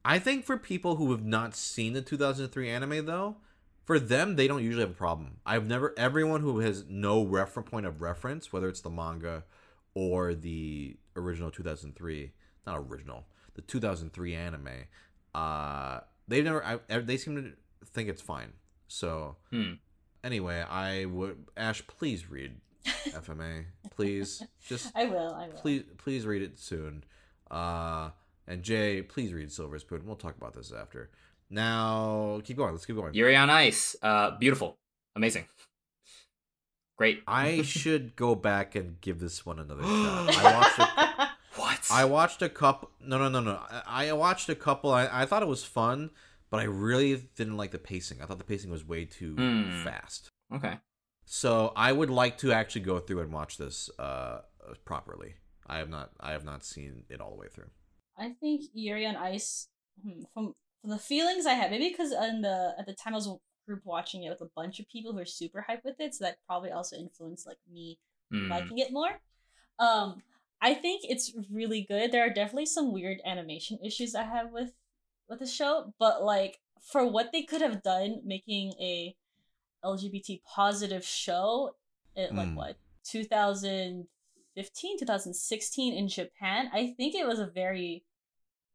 I think for people who have not seen the two thousand three anime, though, for them, they don't usually have a problem. I've never, everyone who has no refer- point of reference, whether it's the manga or the original two thousand three, not original, the two thousand three anime, uh, they've never, I, they seem to think it's fine. So, hmm. anyway, I would, Ash, please read F M A. Please. Just, I will, I will. Please, please read it soon. Uh, and Jay, please read Silver Spoon. We'll talk about this after. Now, keep going. Let's keep going. Yuri on Ice. Uh, beautiful. Amazing. Great. I should go back and give this one another shot. I watched a, what? I watched a couple. No, no, no, no. I, I watched a couple. I, I thought it was fun, but I really didn't like the pacing. I thought the pacing was way too mm. fast. Okay. So I would like to actually go through and watch this uh, properly. I have not. I have not seen it all the way through. I think Yuri on Ice, from, from the feelings I had, maybe because in the at the time I was group watching it with a bunch of people who are super hyped with it, so that probably also influenced like me mm. liking it more. Um, I think it's really good. There are definitely some weird animation issues I have with with the show, but like for what they could have done, making a L G B T positive show at mm. like what twenty fifteen, twenty sixteen in Japan, I think it was a very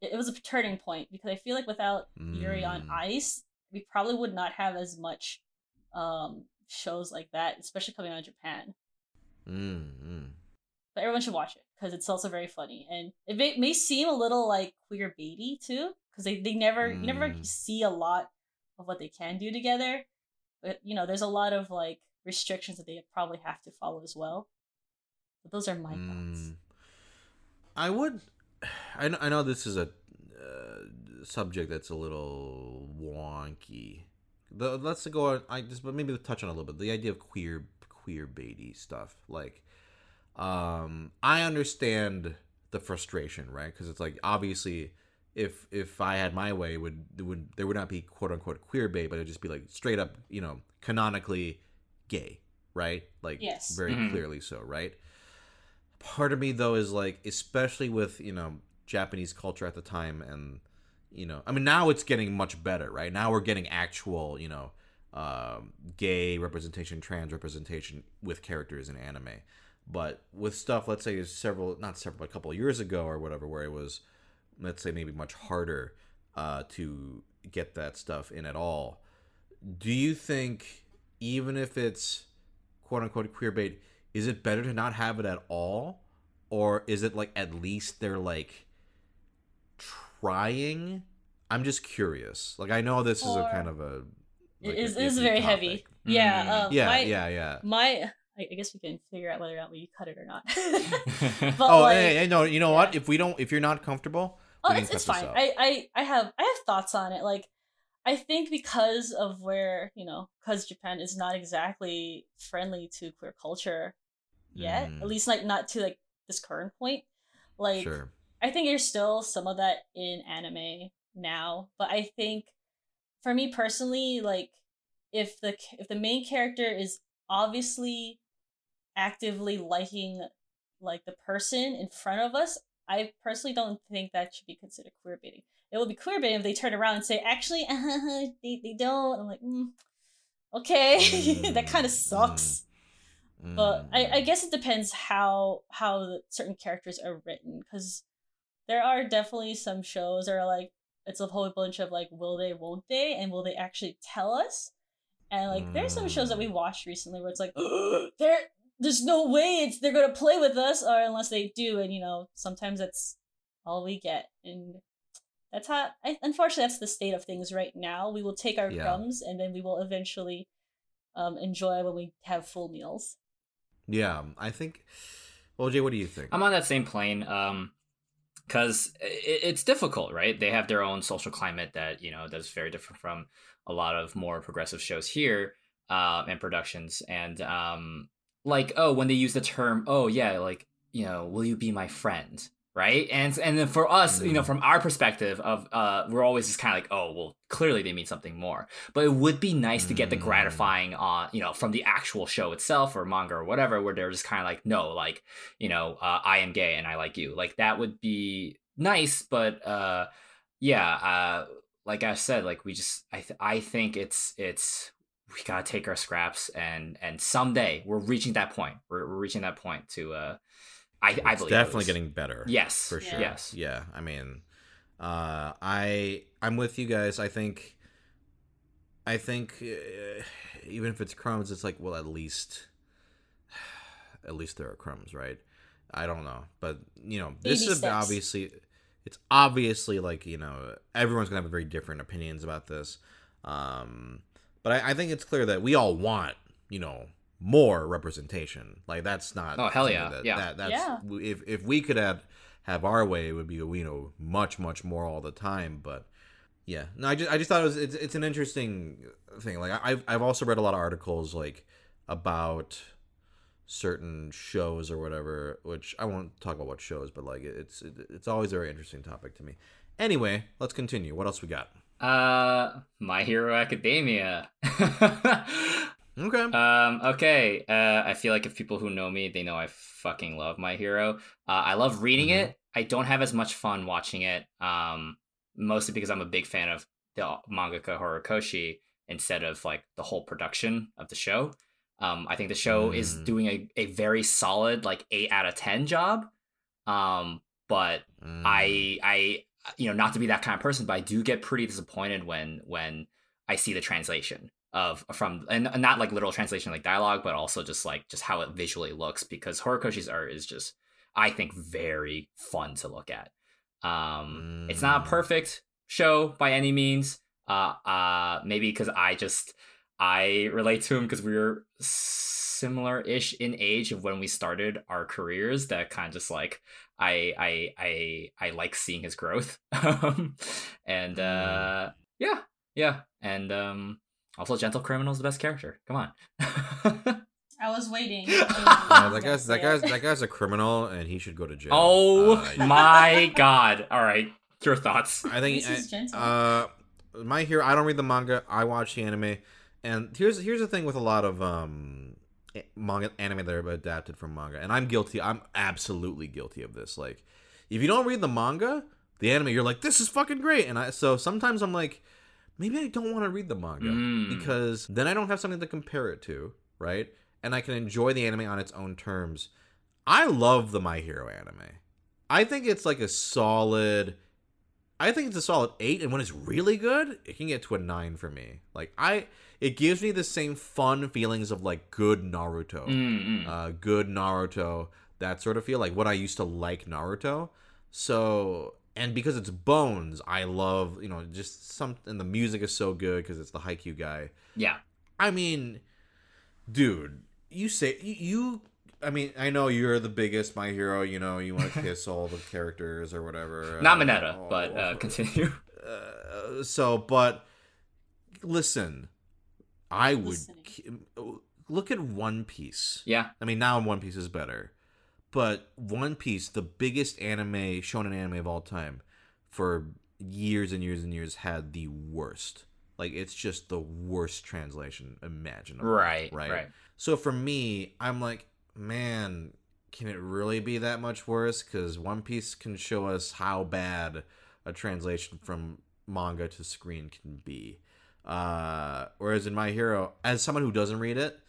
it was a turning point because I feel like without mm. Yuri on Ice, we probably would not have as much um, shows like that, especially coming out of Japan. Mm-hmm. But everyone should watch it because it's also very funny, and it may, may seem a little like queer baity too, because they, they never mm. you never see a lot of what they can do together. But you know, there's a lot of like restrictions that they probably have to follow as well. But those are my mm. thoughts. I would. I know, I know this is a. Uh, subject that's a little wonky. The, let's go on. I just, but maybe touch on a little bit the idea of queer, queer baity stuff. Like, um, I understand the frustration, right? Because it's like obviously if if I had my way, would would there would not be quote unquote queer bait, but it'd just be like straight up, you know, canonically gay, right? Like, yes, very mm-hmm. clearly so, right? Part of me though is like, especially with, you know, Japanese culture at the time, and you know, I mean, now it's getting much better, right? Now we're getting actual, you know, um, gay representation, trans representation with characters in anime. But with stuff, let's say, several, not several, but a couple of years ago or whatever, where it was, let's say, maybe much harder uh, to get that stuff in at all. Do you think, even if it's quote unquote queer bait, is it better to not have it at all? Or is it like, at least they're like trying? I'm just curious. Like, I know this or, is a kind of a. Like, it is, is very topic. Heavy. Mm-hmm. Yeah. Um, yeah, my, yeah, yeah. My. I guess we can figure out whether or not we cut it or not. But oh, like, hey, hey, no, you know yeah. what? If we don't, if you're not comfortable, oh, we it's, can it's fine. I, I, I have, I have thoughts on it. Like, I think because of where, you know, because Japan is not exactly friendly to queer culture yet, mm. at least like not to like this current point. Like, sure. I think there's still some of that in anime now, but I think for me personally, like if the if the main character is obviously actively liking like the person in front of us, I personally don't think that should be considered queer baiting. It will be queer baiting if they turn around and say, actually, uh, they, they don't. I'm like, mm, okay, mm. that kind of sucks. Mm. But I, I guess it depends how how certain characters are written, because there are definitely some shows that are like, it's a whole bunch of like, will they, won't they, and will they actually tell us? And like, there's some shows that we watched recently where it's like, there, there's no way it's they're gonna play with us, or unless they do, and you know, sometimes that's all we get, and that's how. I, unfortunately, that's the state of things right now. We will take our yeah. crumbs, and then we will eventually um, enjoy when we have full meals. Yeah, I think. Well, Jay, what do you think? I'm on that same plane. Um, because it, it's difficult, right? They have their own social climate that, you know, that's very different from a lot of more progressive shows here uh, and productions. And um, like, oh, when they use the term, oh, yeah, like, you know, will you be my friend? Right. And and then for us, mm-hmm. you know, from our perspective of uh, we're always just kind of like, oh, well, clearly they mean something more. But it would be nice mm-hmm. to get the gratifying on, you know, from the actual show itself or manga or whatever, where they're just kind of like, no, like, you know, uh, I am gay and I like you. Like, that would be nice. But uh, yeah, uh, like I said, like we just I, th- I think it's it's we got to take our scraps. And and someday we're reaching that point. We're, we're reaching that point to uh I, it's I believe definitely it getting better. Yes, for sure. Yes, yeah. I mean, uh, I I'm with you guys. I think, I think, uh, even if it's crumbs, it's like, well, at least, at least there are crumbs, right? I don't know, but you know, this Baby is steps. obviously, it's obviously like, you know, everyone's gonna have very different opinions about this, um, but I, I think it's clear that we all want, you know, more representation. Like, that's not oh hell yeah that, yeah that, that's yeah. if if we could have have our way, it would be, you know, much much more all the time. But yeah, no, I just I just thought it was it's, it's an interesting thing. Like, I've I've also read a lot of articles like about certain shows or whatever, which I won't talk about what shows, but like it's it, it's always a very interesting topic to me. Anyway, let's continue. What else we got? Uh, My Hero Academia. Okay. Um, okay. Uh, I feel like if people who know me, they know I fucking love My Hero. Uh, I love reading mm-hmm. it. I don't have as much fun watching it, um, mostly because I'm a big fan of the mangaka Horikoshi instead of like the whole production of the show. Um, I think the show mm. is doing a, a very solid like eight out of ten job. Um, but mm. I, I, you know, not to be that kind of person, but I do get pretty disappointed when when I see the translation. Of from and not like literal translation like dialogue, but also just like just how it visually looks, because Horikoshi's art is just, I think, very fun to look at. Um, mm. It's not a perfect show by any means. Uh, uh, maybe because I just I relate to him because we were similar-ish in age of when we started our careers. That kind of just like I I I I like seeing his growth, and uh, yeah yeah and. Um, Also, Gentle Criminal's the best character. Come on. I was waiting. Yeah, that guy's that guy's that guy's a criminal, and he should go to jail. Oh uh, my god! All right, Your thoughts? I think this is I, uh, My Hero. I don't read the manga. I watch the anime, and here's here's the thing with a lot of um manga anime that are adapted from manga, and I'm guilty. I'm absolutely guilty of this. Like, if you don't read the manga, the anime, you're like, this is fucking great, and I so sometimes I'm like, maybe I don't want to read the manga mm. because then I don't have something to compare it to, right? And I can enjoy the anime on its own terms. I love the My Hero anime. I think it's like a solid. I think it's a solid eight, and when it's really good, it can get to a nine for me. Like I, it gives me the same fun feelings of like good Naruto, mm-hmm. uh, good Naruto, that sort of feel. Like when I used to like Naruto. So, and because it's Bones, I love, you know, just some, and the music is so good because it's the Haikyuu guy. Yeah, I mean, dude, you say you. I mean, I know you're the biggest My Hero, you know, you want to kiss all the characters or whatever. Not uh, Mineta, oh, but uh, continue. Uh, so, but listen, I I'm would listening. Look at One Piece. Yeah. I mean, now One Piece is better. But One Piece, the biggest anime, shonen anime of all time, for years and years and years, had the worst. Like, it's just the worst translation imaginable. Right, right. right. So for me, I'm like, man, can it really be that much worse? Because One Piece can show us how bad a translation from manga to screen can be. Uh, whereas in My Hero, as someone who doesn't read it,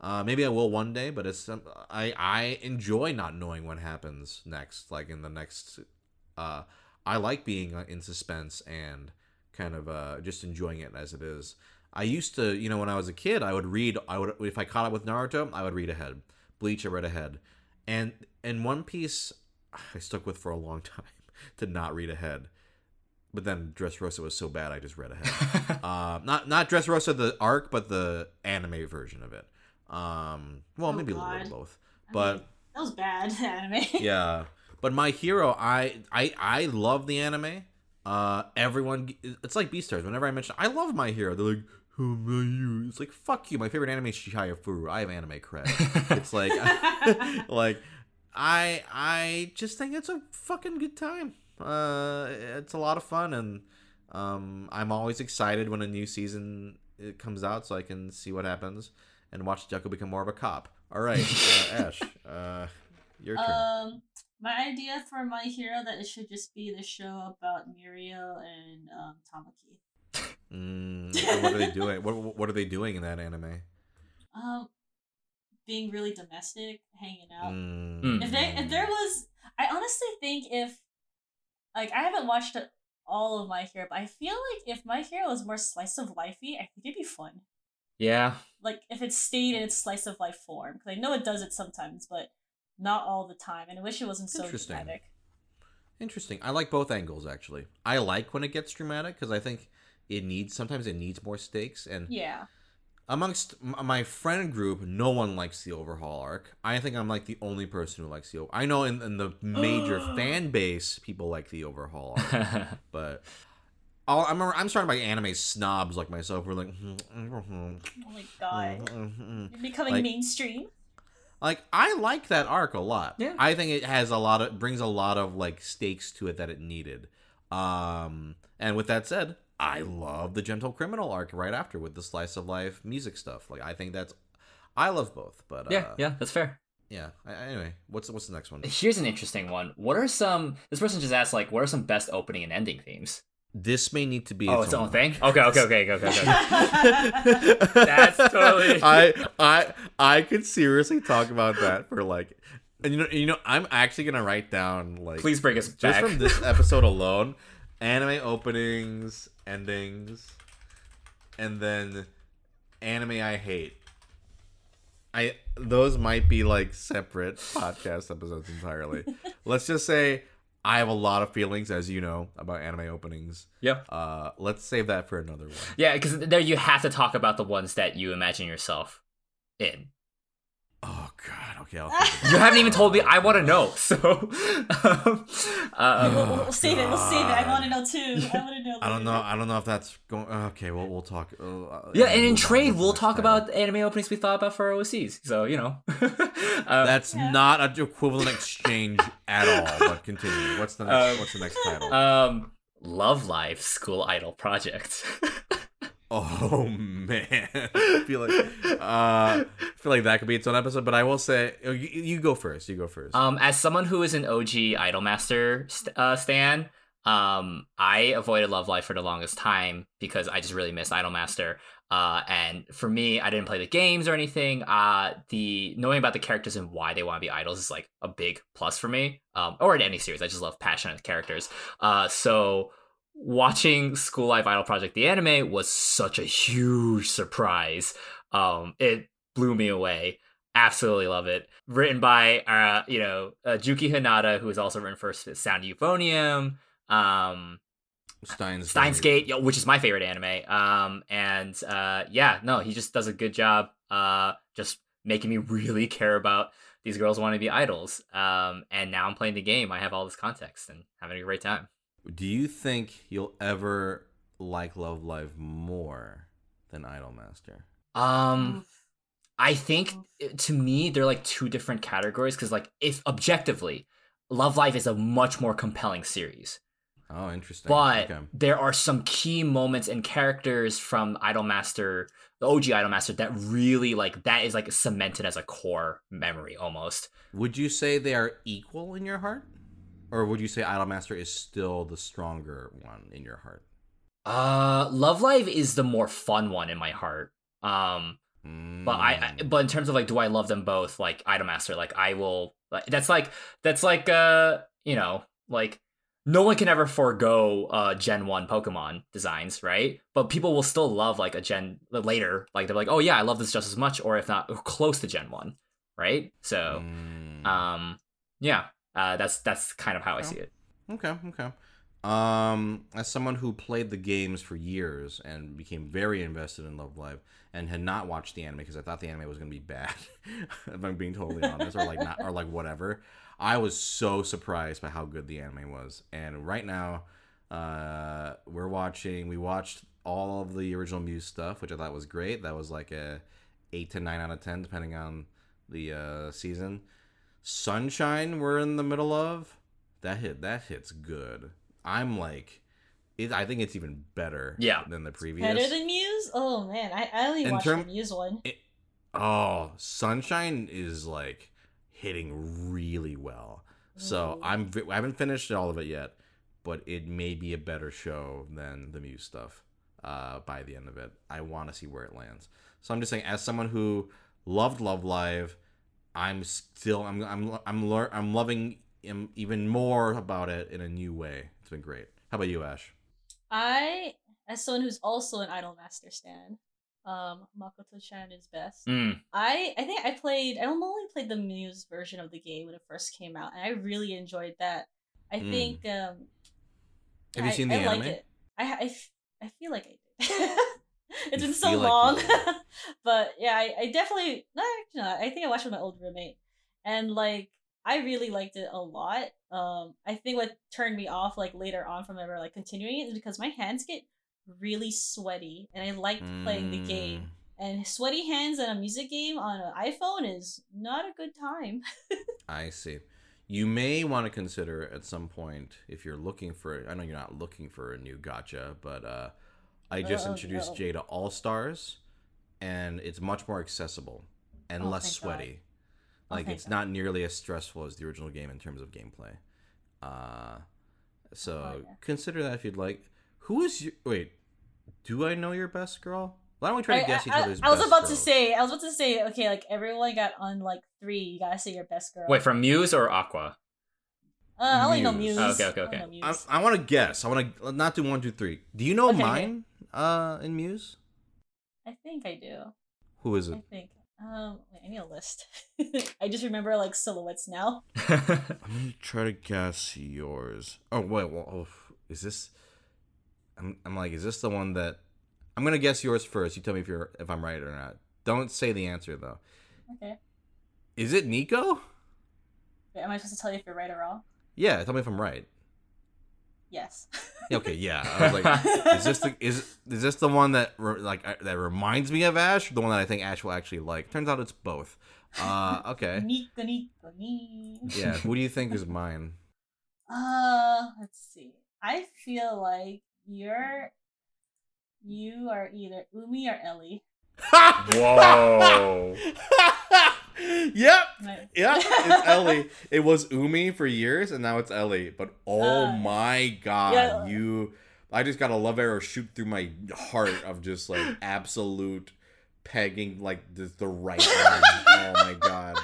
uh, maybe I will one day, but it's um, I, I enjoy not knowing what happens next. Like in the next... Uh, I like being in suspense and kind of uh, just enjoying it as it is. I used to, you know, when I was a kid, I would read... I would If I caught up with Naruto, I would read ahead. Bleach, I read ahead, and and One Piece, I stuck with for a long time to not read ahead. But then Dressrosa was so bad, I just read ahead. uh, not not Dressrosa the arc, but the anime version of it. Um, well, oh, maybe God. a little bit both, but I mean, that was bad anime. yeah, but My Hero, I I I love the anime. Uh, everyone, it's like Beastars. Whenever I mention, I love My Hero, they're like, who are you? It's like, fuck you. My favorite anime is Chihayafuru. I have anime cred. It's like, like, I I just think it's a fucking good time. Uh, it's a lot of fun, and um, I'm always excited when a new season it comes out, so I can see what happens and watch Deku become more of a cop. All right, uh, Ash, uh, your turn. Um, my idea for My Hero that it should just be the show about Mirio and um, Tamaki. Mm, what are they doing? What What are they doing in that anime? Um, being really domestic, hanging out. Mm. If they, if there was, I honestly think if, like, I haven't watched all of My Hero, but I feel like if My Hero was more slice of lifey, I think it'd be fun. Yeah. Like if it stayed in its slice of life form, because I know it does it sometimes, but not all the time. And I wish it wasn't so dramatic. Interesting. I like both angles actually. I like when it gets dramatic because I think. It needs sometimes it needs more stakes, and yeah, amongst my friend group, no one likes the overhaul arc. I think I'm like the only person who likes the. I know in, in the major fan base, people like the overhaul arc, but I'll, I'm I'm surrounded by anime snobs like myself. We're like, oh my god, you're becoming like, mainstream. Like I like that arc a lot. Yeah, I think it has a lot of brings a lot of like stakes to it that it needed. Um, and with that said. I love the Gentle Criminal arc right after with the slice of life music stuff. Like I think that's, I love both. But uh, yeah, yeah, that's fair. Yeah. Anyway, what's what's the next one? Here's an interesting one. What are some? This person just asked like, what are some best opening and ending themes? This may need to be. Oh, its, its own, own thing. Okay, okay, okay, okay, okay. okay. That's totally. I I I could seriously talk about that for like. And you know, you know, I'm actually gonna write down like. Please bring us back. Just from this episode alone. Anime openings, endings, and then anime I hate. I those might be like separate podcast episodes entirely. Let's just say I have a lot of feelings, as you know, about anime openings. Yep. Uh, let's save that for another one. Yeah, because there you have to talk about the ones that you imagine yourself in. Oh god, okay. I'll you haven't even told me. I want to know. So, um, um, we'll, we'll, we'll save it. We'll save it. I want to know too. I want to know. I don't know. I don't know if that's going. Okay, well, we'll talk. Uh, yeah, and in trade, we'll talk about anime openings we thought about for O Cs. So you know, um, that's yeah. not an equivalent exchange at all. But continue. What's the next? Um, what's the next title? Um, Love Live School Idol Project. Oh man, I feel like uh, I feel like that could be its own episode. But I will say, you, you go first. You go first. Um, as someone who is an O G Idolmaster st- uh, stan, um, I avoided Love Live for the longest time because I just really missed Idolmaster. Uh, and for me, I didn't play the games or anything. Uh, the knowing about the characters and why they want to be idols is like a big plus for me. Um, or in any series, I just love passionate characters. Uh, so. Watching School Life Idol Project the anime was such a huge surprise. Um, it blew me away. Absolutely love it. Written by uh, you know uh, Juki Hinata, who is also written for Sound Euphonium, um, Steins, Steins Gate, Gate, which is my favorite anime. Um, and uh, yeah, no, he just does a good job. Uh, just making me really care about these girls wanting to be idols. Um, and now I'm playing the game. I have all this context and having a great time. Do you think you'll ever like Love Live more than Idolmaster? Um, I think, to me, they're like two different categories because, like, if objectively, Love Live is a much more compelling series. Oh, interesting. But okay. There are some key moments and characters from Idolmaster, the O G Idolmaster, that really, like, that is, like, cemented as a core memory almost. Would you say they are equal in your heart? Or would you say Idolmaster is still the stronger one in your heart? Uh, Love Live is the more fun one in my heart. Um, mm. but I, I, but in terms of like, do I love them both? Like Idolmaster, like I will. Like, that's like that's like uh, you know, like no one can ever forego uh Gen one Pokemon designs, right? But people will still love like a Gen later. Like they're like, oh yeah, I love this just as much, or if not, or close to Gen one, right? So, mm. um, yeah. Uh, that's that's kind of how okay. I see it. Okay, okay. Um, as someone who played the games for years and became very invested in Love Live and had not watched the anime because I thought the anime was going to be bad, if I'm being totally honest, or like not, or like whatever, I was so surprised by how good the anime was. And right now, uh, we're watching. We watched all of the original Muse stuff, which I thought was great. That was like a eight to nine out of ten, depending on the uh, season. Sunshine we're in the middle of, that hit that hits good. I'm like it, I think it's even better yeah. than the previous. Better than Muse? Oh man, I, I only in watched term, the Muse one. It, oh, Sunshine is like hitting really well. Mm. So I'm I haven't finished all of it yet, but it may be a better show than the Muse stuff uh, by the end of it. I want to see where it lands. So I'm just saying, as someone who loved Love Live, I'm still I'm I'm I'm lo- I'm loving him even more about it in a new way. It's been great. How about you, Ash? I, as someone who's also an Idolmaster stan, um, Makoto-chan is best. Mm. I I think I played I only played the Muse version of the game when it first came out, and I really enjoyed that. I mm. think. Um, Have I, you seen the I anime? Like it. I, I I feel like I did. It's you been so long, like but yeah, I, I definitely no, actually not. I think I watched it with my old roommate, and like I really liked it a lot. Um, I think what turned me off like later on from ever like continuing it is because my hands get really sweaty, and I liked mm. playing the game. And sweaty hands on a music game on an iPhone is not a good time. I see. You may want to consider at some point if you're looking for. I know you're not looking for a new gacha, but. Uh, I just oh, introduced no. Jay to All Stars, and it's much more accessible and oh, less sweaty. God. Like oh, it's God. not nearly as stressful as the original game in terms of gameplay. Uh, so oh, yeah. consider that if you'd like. Who is your wait? Do I know your best girl? Why don't we try I, to guess I, each other's? I, I was best about girl? to say. I was about to say. Okay, like everyone got on like three. You gotta say your best girl. Wait, from Muse or Aqua? Uh, I only know Muse. Oh, okay, okay, okay. I, I, I want to guess. I want to not do one, two, three. Do you know okay, mine? Okay. Uh, in Muse? I think I do. Who is it? I think. Um, I need a list. I just remember, like, silhouettes now. I'm gonna try to guess yours. Oh, wait, well, oh, is this... I'm I'm like, is this the one that... I'm gonna guess yours first. You tell me if you're if I'm right or not. Don't say the answer, though. Okay. Is it Nico? Wait, am I supposed to tell you if you're right or wrong? Yeah, tell me if I'm right. Yes. Okay. Yeah. I was like, is this the is is this the one that re, like I, that reminds me of Ash? Or the one that I think Ash will actually like. Turns out it's both. Uh, okay. Nico, Nico, Nico. Yeah. Who do you think is mine? Uh, let's see. I feel like you're you are either Umi or Ellie. Whoa. Yep. Nice. Yep. It's Ellie. It was Umi for years, and now it's Ellie. But oh uh, my god, yeah. you! I just got a love arrow shoot through my heart of just like absolute pegging, like the, the right hand. Oh my god!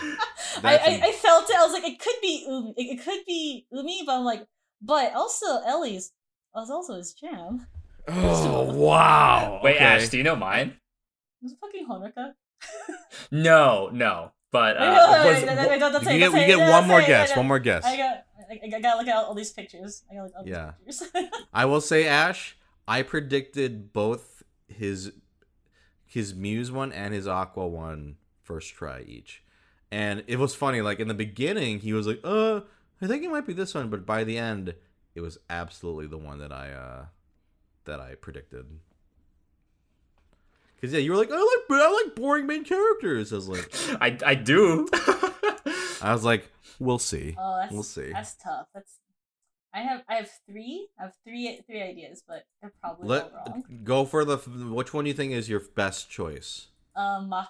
I, I, I felt it. I was like, it could be Umi. It, it could be Umi, but I'm like, but also Ellie's. Was also his jam. Oh wow! Wait, okay. Ash, do you know mine? It's fucking Honoka. No, no. But you get one more guess. One more guess. I got. I gotta look at all these pictures. I gotta look at all these yeah. pictures. I will say, Ash, I predicted both his his muse one and his aqua one first try each, and it was funny. Like in the beginning, he was like, "Uh, I think it might be this one," but by the end, it was absolutely the one that I uh, that I predicted. Cause yeah, you were like, I like I like boring main characters. I was like, I I do. I was like, we'll see. Oh, that's, we'll see. That's tough. That's I have I have three. I have three three ideas, but they're probably Let, all wrong. Go for the which one you think is your best choice. Um, uh,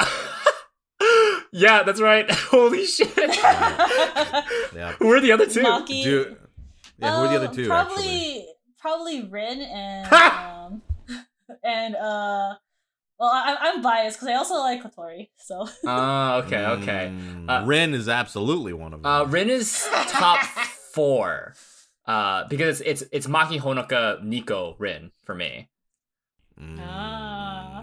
Maki. Yeah, that's right. Holy shit. Yeah. Who are the other two? Maki. Do, yeah, um, who are the other two? Probably actually? probably Rin and. um... And, uh, well, I, I'm biased because I also like Kotori, so. Oh, uh, okay, okay. Uh, Rin is absolutely one of them. Uh, Rin is top four. Uh, because it's, it's, it's Maki, Honoka, Nico, Rin for me. Ah.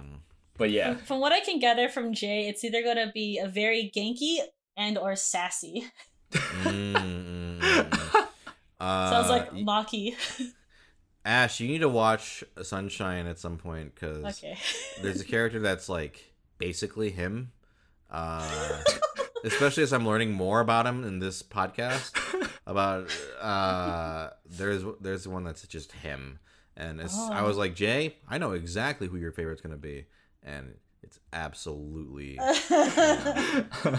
But yeah. From, from what I can gather from Jay, it's either going to be a very Genki and or sassy. Mm. uh, Sounds like Maki. Ash, you need to watch Sunshine at some point because okay. There's a character that's like basically him. Uh, especially as I'm learning more about him in this podcast. About uh, there's there's one that's just him, and it's, oh. I was like, Jay, I know exactly who your favorite's gonna be, and it's absolutely. Uh,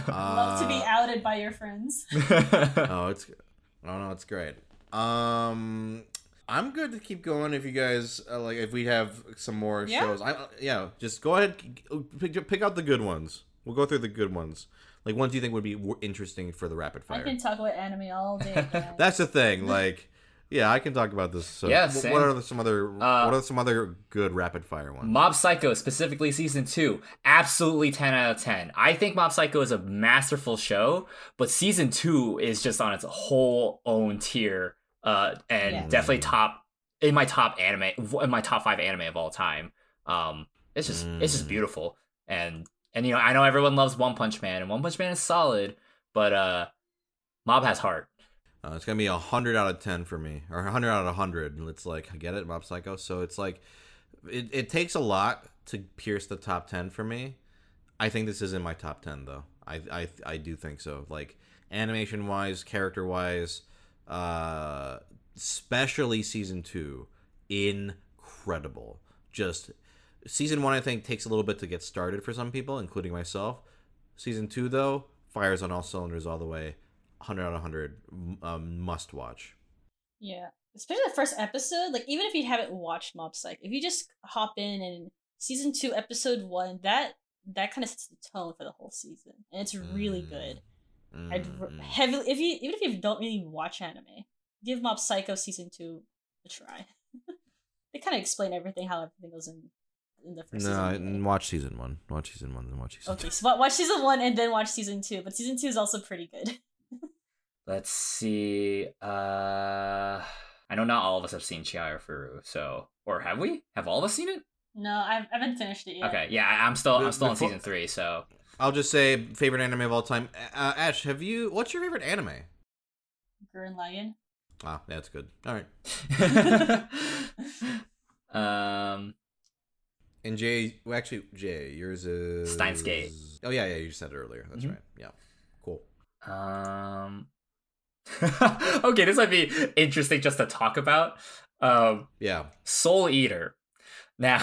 love to be outed by your friends. Oh, it's oh no, it's great. Um. I'm good to keep going if you guys uh, like. If we have some more yeah. shows, I uh, yeah, just go ahead, pick, pick out the good ones. We'll go through the good ones, like ones you think would be interesting for the rapid fire. I can talk about anime all day. That's the thing, like, yeah, I can talk about this. So, yeah, same. What are some other? Uh, what are some other good rapid fire ones? Mob Psycho, specifically season two, absolutely ten out of ten. I think Mob Psycho is a masterful show, but season two is just on its whole own tier. Uh, and yeah. definitely top in my top anime in my top five anime of all time. Um, it's just mm. it's just beautiful, and and you know I know everyone loves One Punch Man, and One Punch Man is solid, but uh, Mob has heart. Uh, it's gonna be a hundred out of ten for me, or a hundred out of a hundred. It's like I get it, Mob Psycho. So it's like it it takes a lot to pierce the top ten for me. I think this is in my top ten though. I I I do think so. Like animation wise, character wise. Uh, especially season two, incredible. Just season one, I think, takes a little bit to get started for some people, including myself. Season two, though, fires on all cylinders all the way. Hundred out of hundred, um, must watch. Yeah, especially the first episode. Like, even if you haven't watched Mob Psych, if you just hop in and season two, episode one, that that kind of sets the tone for the whole season, and it's really mm. good. I'd heavily if you even if you don't really watch anime, give Mob Psycho season two a try. They kind of explain everything how everything goes in in the first. No, season watch season one, watch season one, then watch season. Okay, two. So watch season one and then watch season two. But season two is also pretty good. Let's see. Uh, I know not all of us have seen Chihayafuru, so or have we? Have all of us seen it? No, I haven't finished it yet. Okay, yeah, I'm still I'm still on season three, so. I'll just say favorite anime of all time. Uh, Ash, have you? What's your favorite anime? Gurren Lagann. Ah, that's good. All right. um, and Jay, well, actually, Jay, yours is Steins Gate. Oh yeah, yeah, you said it earlier. That's mm-hmm. right. Yeah, cool. Um. Okay, this might be interesting just to talk about. Um, yeah. Soul Eater. Now,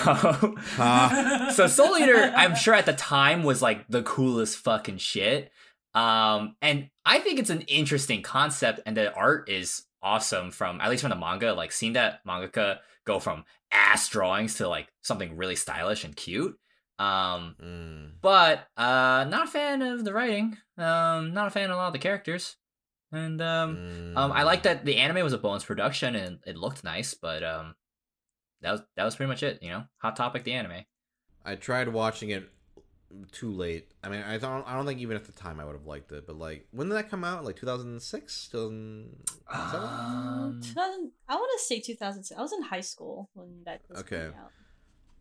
uh. So Soul Eater, I'm sure at the time was like the coolest fucking shit. Um, and I think it's an interesting concept and the art is awesome from, at least from the manga, like seeing that mangaka go from ass drawings to like something really stylish and cute. Um, mm. But uh, not a fan of the writing. Um, not a fan of a lot of the characters. And um, mm. um, I like that the anime was a bonus production and it looked nice, but um, that was that was pretty much it. You know, Hot Topic the anime. I tried watching it too late. I mean, I don't. I don't think even at the time I would have liked it. But like, when did that come out? Like two thousand six, two thousand seven. Um, two thousand. I want to say two thousand six. I was in high school when that was okay. coming out.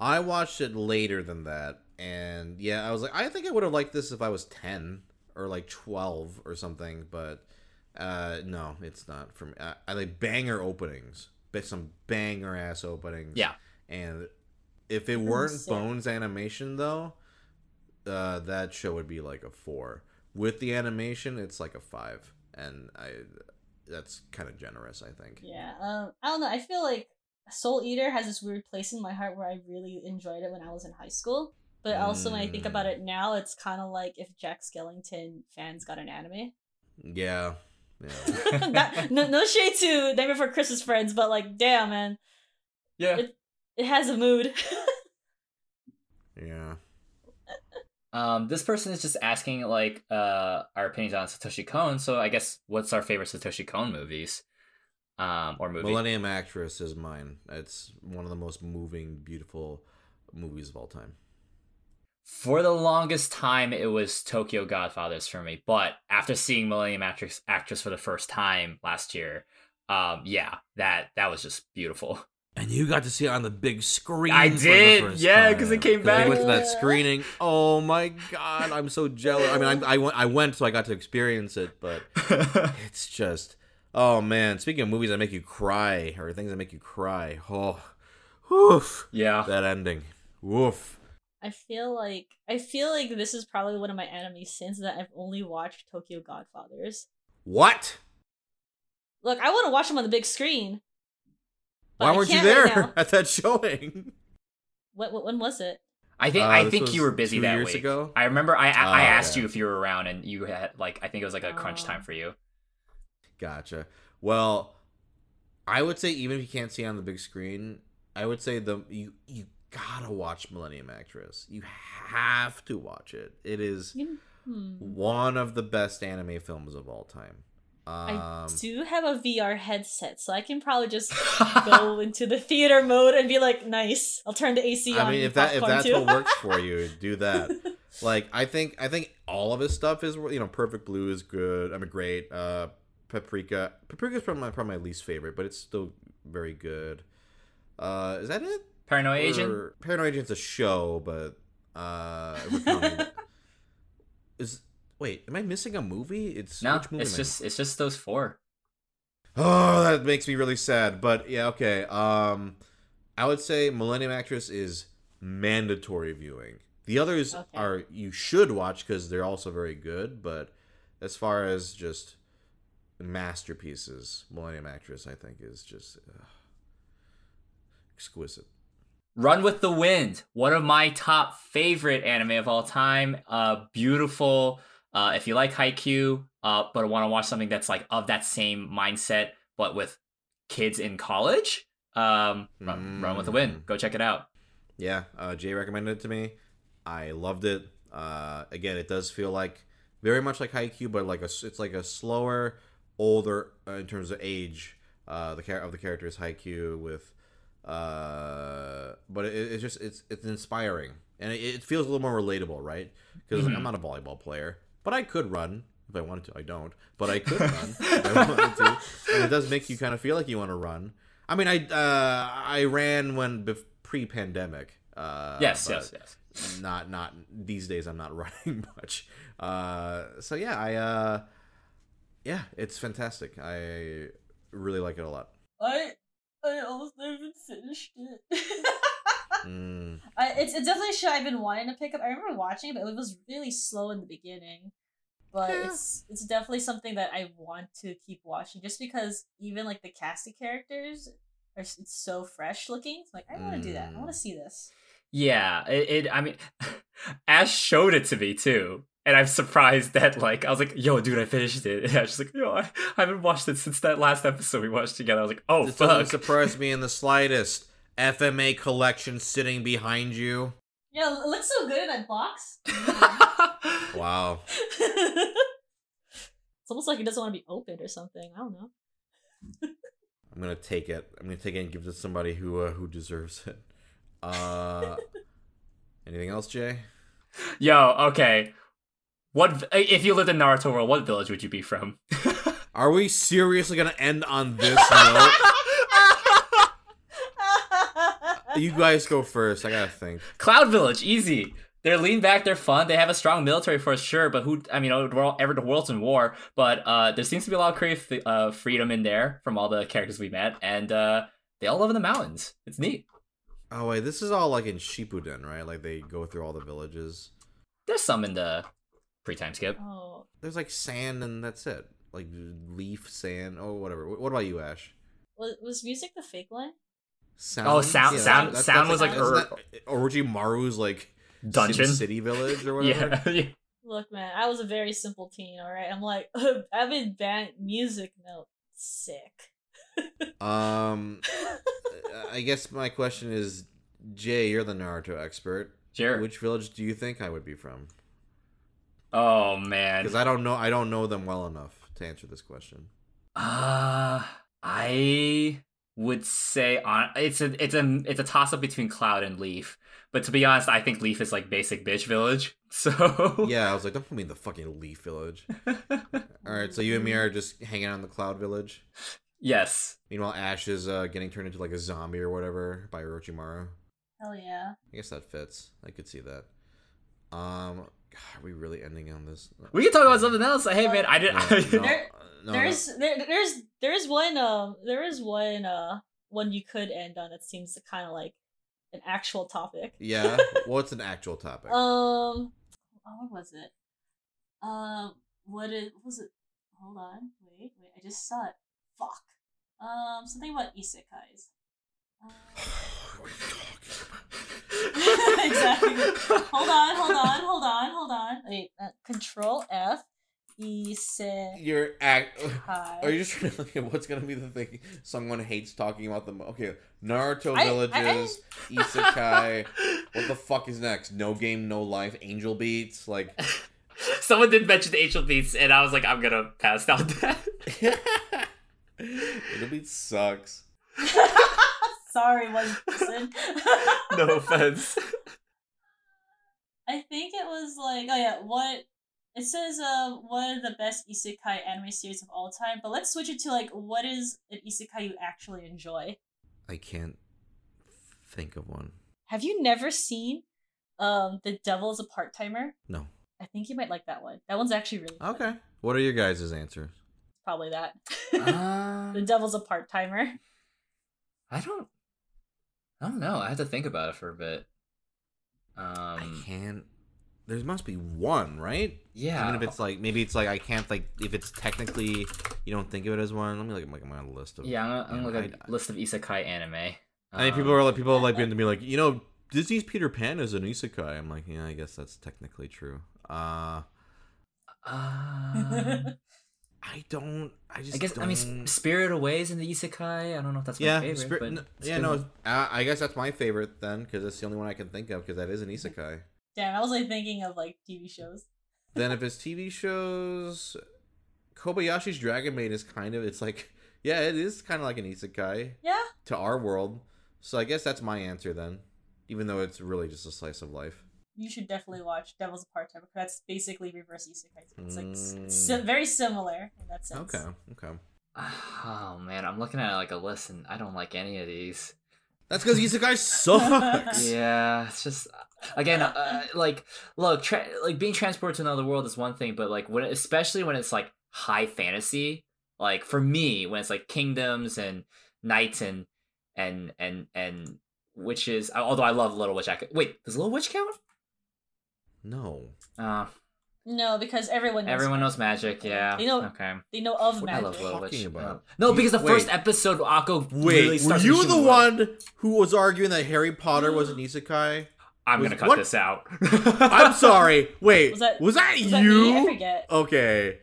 I watched it later than that, and yeah, I was like, I think I would have liked this if I was ten or like twelve or something, but uh, no, it's not for me. I, I like banger openings, some banger ass openings. Yeah, and if it weren't Sick. Bones animation though, uh, that show would be like a four. With the animation, it's like a five, and I that's kind of generous, I think. Yeah, um, I don't know. I feel like Soul Eater has this weird place in my heart where I really enjoyed it when I was in high school, but also mm. when I think about it now, it's kind of like if Jack Skellington fans got an anime. Yeah, yeah. Not, no, no shade to Nightmare Before Christmas friends, but like, damn, man. Yeah, it, it has a mood. Yeah. Um, this person is just asking like uh our opinions on Satoshi Kon. So I guess what's our favorite Satoshi Kon movies? Um, or movie. Millennium Actress is mine. It's one of the most moving, beautiful movies of all time. For the longest time, it was Tokyo Godfathers for me. But after seeing Millennium Actress, Actress for the first time last year, um, yeah, that that was just beautiful. And you got to see it on the big screen. I did, for the first yeah, because it came back. I went to that screening. Oh my god, I'm so jealous. I mean, I, I went, I went, so I got to experience it. But it's just. Oh man, speaking of movies that make you cry, or things that make you cry, oh, woof, yeah, that ending, woof. I feel like, I feel like this is probably one of my anime sins that I've only watched Tokyo Godfathers. What? Look, I want to watch them on the big screen. Why weren't you there right at that showing? What, what? When was it? I think uh, I think you were busy that week. Two years ago? I remember I, I, oh, I asked yeah. you if you were around, and you had, like, I think it was like a oh. crunch time for you. Gotcha. Well, I would say even if you can't see it on the big screen, I would say the you you gotta watch Millennium Actress. You have to watch it. It is mm-hmm. one of the best anime films of all time. Um, I do have a V R headset, so I can probably just go into the theater mode and be like, "Nice, I'll turn the A C on." I mean, if that if that's too. What works for you, do that. Like, I think I think all of his stuff is, you know, Perfect Blue is good. I mean, great. Uh, Paprika. Paprika is probably my, probably my least favorite, but it's still very good. Uh, is that it? Paranoid or, Agent? Paranoid Agent's a show, but... Uh, is Wait, am I missing a movie? It's No, movie it's, just, it's just those four. Oh, that makes me really sad. But yeah, okay. Um, I would say Millennium Actress is mandatory viewing. The others okay. are you should watch because they're also very good, but as far as just... masterpieces, Millennium Actress, I think, is just uh, exquisite. Run with the Wind, one of my top favorite anime of all time. Uh, beautiful. Uh, if you like Haikyuu, uh, but want to watch something that's like of that same mindset, but with kids in college, um, run, mm. Run with the Wind. Go check it out. Yeah, uh, Jay recommended it to me. I loved it. Uh, again, it does feel like very much like Haikyuu, but like a, it's like a slower. Older uh, in terms of age, uh, the char- of the characters Haikyuu with, uh, but it, it's just it's it's inspiring and it, it feels a little more relatable, right? Because mm-hmm. I'm not a volleyball player, but I could run if I wanted to. I don't, but I could run if I wanted to. And it does make you kind of feel like you want to run. I mean, I uh, I ran when bef- pre-pandemic. Uh, yes, yes, yes. Not not these days. I'm not running much. Uh, so yeah, I. Uh, Yeah, it's fantastic. I really like it a lot. I I almost never finished it. mm. I, it's it's definitely a show I've been wanting to pick up. I remember watching it, but it was really slow in the beginning. But yeah. it's it's definitely something that I want to keep watching, just because even like the casting characters are it's so fresh looking. It's like I want to mm. do that. I want to see this. Yeah, it, it. I mean, Ash showed it to me too. And I'm surprised that, like, I was like, yo, dude, I finished it. And I was just like, yo, I haven't watched it since that last episode we watched together. I was like, oh, this fuck. It doesn't surprise me in the slightest. F M A collection sitting behind you. Yeah, it looks so good in that box. Wow. It's almost like it doesn't want to be opened or something. I don't know. I'm going to take it. I'm going to take it and give it to somebody who uh, who deserves it. Uh, anything else, Jay? Yo, okay. What if you lived in Naruto world? What village would you be from? Are we seriously gonna end on this note? You guys go first. I gotta think. Cloud Village, easy. They're lean back. They're fun. They have a strong military force, sure, but who? I mean, the world, ever the world's in war, but uh, there seems to be a lot of creative uh, freedom in there from all the characters we met, and uh, they all live in the mountains. It's neat. Oh wait, this is all like in Shippuden, right? Like they go through all the villages. There's some in the. Pre-time skip. Oh. There's like sand and that's it. Like leaf, sand, oh whatever. What about you, Ash? Was, was music the fake one? Sound? Oh, sound, yeah, sound, that, that, sound was like, like Ur- that, Orochimaru's like dungeon city village or whatever. Yeah, yeah. Look, man, I was a very simple teen. All right, I'm like I've been banned music note sick. um, I guess my question is, Jay, you're the Naruto expert. Sure. Which village do you think I would be from? Oh man, because I don't know I don't know them well enough to answer this question. Uh I would say on it's a it's a it's a toss up between Cloud and Leaf, but to be honest, I think Leaf is like basic bitch village. So yeah, I was like, don't put me in the fucking Leaf village. All right, so you and me are just hanging out in the Cloud village. Yes. Meanwhile, Ash is uh, getting turned into like a zombie or whatever by Orochimaru. Hell yeah. I guess that fits. I could see that. Um. God, are we really ending on this? We can talk about something else. Hey man, I didn't. No, no, there, no, there's no. There, there's there's one um there is one uh one you could end on that seems kind of like an actual topic. Yeah, what's an actual topic? um, what was it? Um, what it was it? Hold on, wait, wait, I just saw it. Fuck. Um, something about isekais. Um... What are you talking about? Exactly. Hold on, hold on, hold on, hold on. Wait, uh, Control F, Isekai. You're act. Are you just trying to look at what's gonna be the thing someone hates talking about the? Mo- okay, Naruto I, villages, I, I... isekai. What the fuck is next? No game, no life. Angel Beats, like. Someone did mention the Angel Beats, and I was like, I'm gonna pass out that. Angel Beats sucks. Sorry, one person. No offense. I think it was like, oh yeah, what it says. Uh, what are the best isekai anime series of all time? But let's switch it to like, what is an isekai you actually enjoy? I can't think of one. Have you never seen, um, The Devil's a Part Timer? No. I think you might like that one. That one's actually really fun. Okay. What are your guys' answers? Probably that. Uh... The Devil's a Part Timer. I don't. I don't know. I had to think about it for a bit. Um, I can't. There must be one, right? Yeah. Even if it's like, maybe it's like I can't like if it's technically you don't think of it as one. Let me look. I'm like, I'm on a list of. Yeah, I'm, I'm looking at a list of isekai anime. I um, mean, people are like, people have like been to me like, you know, Disney's Peter Pan is an isekai. I'm like, yeah, I guess that's technically true. Uh. Uh. I don't. I just. I guess. Don't... I mean, Spirit Away is in the isekai. I don't know if that's my yeah, favorite. Spir- but no, yeah. No. One. I guess that's my favorite then, because it's the only one I can think of, because that is an isekai. Damn, I was like thinking of like T V shows. Then if it's T V shows, Kobayashi's Dragon Maid is kind of. It's like, yeah, it is kind of like an isekai. Yeah. To our world, so I guess that's my answer then, even though it's really just a slice of life. You should definitely watch Devil's Part-Timer because that's basically reverse isekai. It's like mm. si- very similar in that sense. Okay, okay. Oh man, I'm looking at like a list and I don't like any of these. That's because isekai sucks. Yeah, it's just again uh, like look, tra- like being transported to another world is one thing, but like when especially when it's like high fantasy, like for me when it's like kingdoms and knights and and and and witches. Although I love Little Witch. I could, wait, does Little Witch count? No. Uh, no, because everyone knows everyone magic. knows magic. Yeah. They know. Okay. They know of what magic. I love Little Witch. About? No, because the wait, first episode, Akko really wait, starts. Wait, were you the one who was arguing that Harry Potter was an isekai? I'm was, gonna cut what? this out. I'm sorry. Wait, was that, was that was you? That I forget. Okay.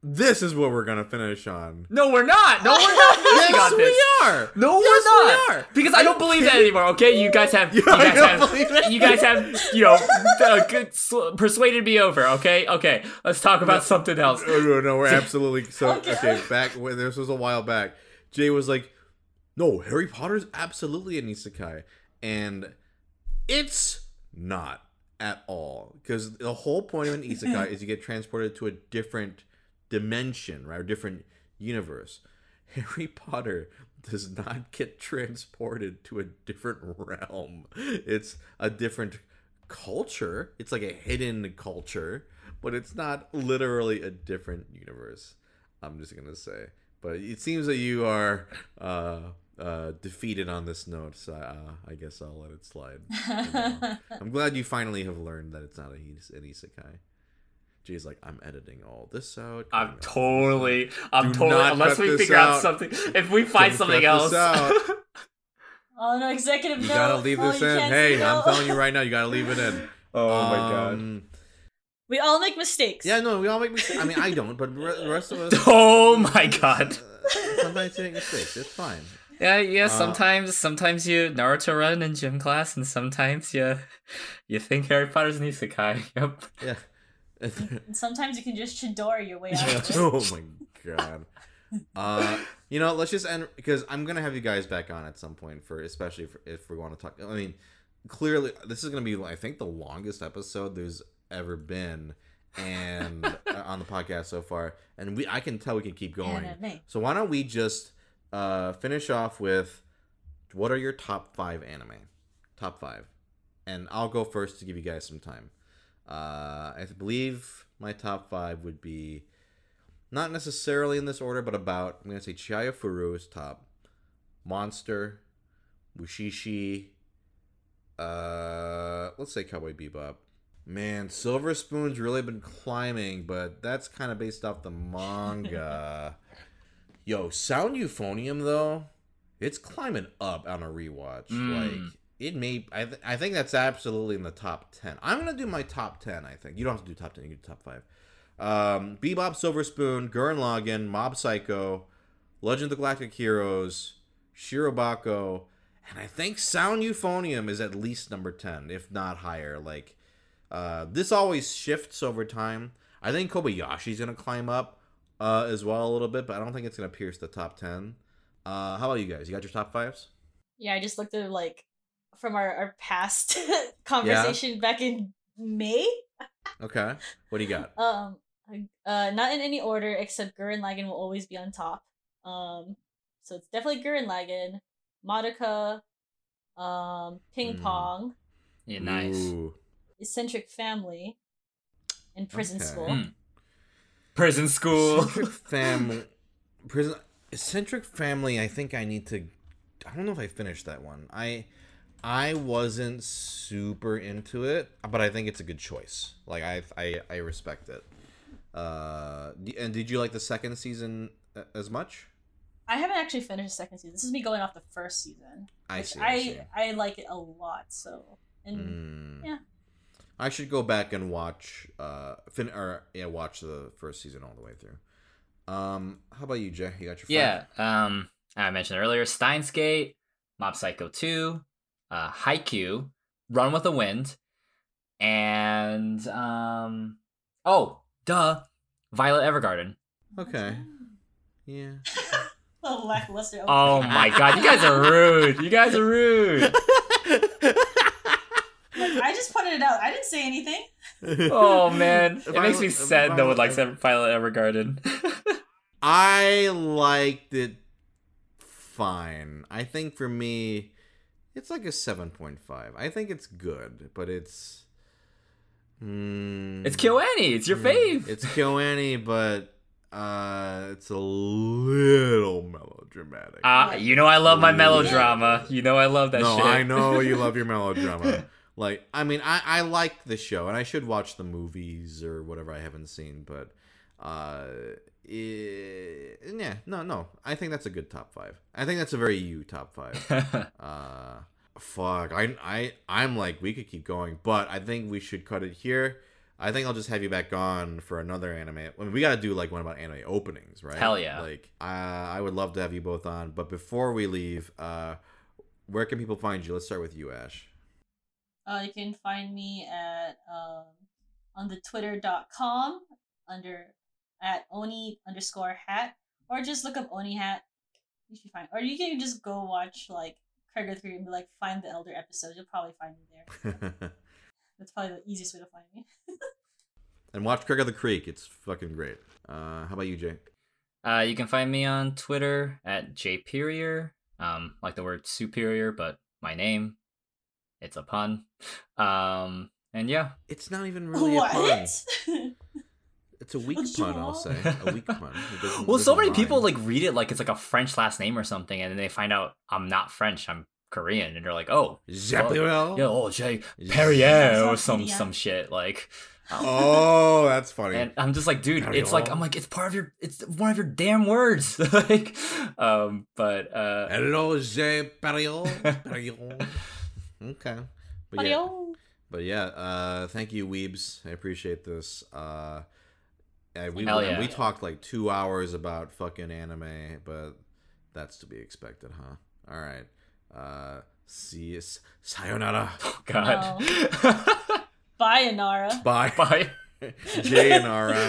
This is what we're gonna finish on. No, we're not. No, we're not finishing yes, on this. Yes, we are. No, yes, we're not. We are. Because I don't believe that anymore. Okay, you guys have, you guys have, you guys have, you know, uh, persuaded me over. Okay, okay. Let's talk about no, something else. No, no, no, we're absolutely so. Okay, okay, back when this was a while back, Jay was like, "No, Harry Potter's absolutely an isekai," and it's not at all, because the whole point of an isekai is you get transported to a different dimension, right, or different universe. Harry Potter does not get transported to a different realm. It's a different culture. It's like a hidden culture, but it's not literally a different universe. I'm just gonna say, but it seems that you are uh, uh, defeated on this note, so uh, I guess I'll let it slide. I'm glad you finally have learned that it's not a, an isekai. Jay's like, I'm editing all this out. I'm totally, I'm totally, unless we figure out something, if we find something else. Oh, no, executive note. You gotta leave this in. Hey, I'm telling you right now, you gotta leave it in. Oh my god. We all make mistakes. Yeah, no, we all make mistakes. I mean, I don't, but the rest of us. Oh my god. Sometimes you make mistakes. It's fine. Yeah, yeah. Sometimes, uh, sometimes you Naruto run in gym class, and sometimes you, you think Harry Potter's an isekai. Yep. Yeah. And sometimes you can just Chidori your way out of it. Oh my god. Uh, you know, let's just end, because I'm going to have you guys back on at some point, for especially for, if we want to talk. I mean, clearly, this is going to be, I think, the longest episode there's ever been and uh, on the podcast so far. And we, I can tell we can keep going. Anime. So why don't we just uh, finish off with, what are your top five anime? Top five. And I'll go first to give you guys some time. Uh, I believe my top five would be not necessarily in this order, but about, I'm going to say Chihayafuru is top, Monster, Mushishi, uh, let's say Cowboy Bebop. Man, Silver Spoon's really been climbing, but that's kind of based off the manga. Yo, Sound Euphonium, though, it's climbing up on a rewatch. Mm. Like, It may, I, th- I think that's absolutely in the top ten. I'm going to do my top ten, I think. You don't have to do top ten, you can do top five. Um, Bebop, Silver Spoon, Gurren Lagann, Mob Psycho, Legend of the Galactic Heroes, Shirobako, and I think Sound Euphonium is at least number ten, if not higher. Like, uh, this always shifts over time. I think Kobayashi's going to climb up uh, as well a little bit, but I don't think it's going to pierce the top ten. Uh, how about you guys? You got your top fives? Yeah, I just looked at, like, from our, our past conversation yeah. back in May. Okay. What do you got? Um, uh, not in any order, except Gurren Lagann will always be on top. Um, so it's definitely Gurren Lagann, Madoka, um, Ping Pong. Mm. Yeah, nice. Ooh. Eccentric Family, and Prison okay. School. Mm. Prison School. Eccentric Family. Prison. Eccentric Family, I think I need to... I don't know if I finished that one. I... I wasn't super into it, but I think it's a good choice. Like, I I, I respect it. Uh, and did you like the second season as much? I haven't actually finished the second season. This is me going off the first season. I see. I, I, see. I like it a lot, so... And, mm. yeah. I should go back and watch... Uh, fin- or, yeah, watch the first season all the way through. Um, how about you, Jay? You got your Yeah, um, I mentioned earlier, Steins Gate, Mob Psycho two... Uh, Haikyuu, Run with the Wind, and um, oh, duh, Violet Evergarden. Okay, yeah. A lackluster. Oh my god, you guys are rude. You guys are rude. Look, I just pointed it out. I didn't say anything. Oh man, it makes me sad. No one likes Violet Evergarden. I liked it fine. I think for me, it's like a seven point five. I think it's good, but it's... Mm, it's KyoAni. It's your fave. It's KyoAni, but uh, it's a little melodramatic. Uh, you know I love my melodrama. You know I love that no, shit. No, I know you love your melodrama. Like, I mean, I, I like the show, and I should watch the movies or whatever I haven't seen, but... Uh, It, yeah, no, no. I think that's a good top five. I think that's a very you top five. uh, Fuck, I, I, I'm like, we could keep going, but I think we should cut it here. I think I'll just have you back on for another anime. I mean, we got to do like one about anime openings, right? Hell yeah. Like, uh, I would love to have you both on. But before we leave, uh, where can people find you? Let's start with you, Ash. Uh, you can find me at um, on the twitter dot com under at Oni underscore hat, or just look up Oni hat. You should find, or you can just go watch like Craig of the Creek and be like, find the Elder episodes. You'll probably find me there. That's probably the easiest way to find me. And watch Craig of the Creek. It's fucking great. Uh, how about you, Jay? Uh, you can find me on Twitter at Jay Perrier. Um, like the word superior, but my name. It's a pun. Um, and yeah. It's not even really what? a pun. It's a weak pun, I'll say. A weak pun. Well, so many rhyme. people like read it like it's like a French last name or something, and then they find out I'm not French, I'm Korean, and they're like, oh, well, yeah, oh, Jay Perrier or some some shit like. Um, oh, that's funny. And I'm just like, dude, it's like, I'm like, it's part of your, it's one of your damn words. Like, um, but uh, hello, Jay Perrier. Okay, but yeah, but yeah, uh, thank you, Weebs. I appreciate this. Uh. And we, yeah. and we talked like two hours about fucking anime, but that's to be expected, huh? All right. Uh, see you. Sayonara. Oh, God. No. Bye, Inara. Bye. Bye. Jay Inara.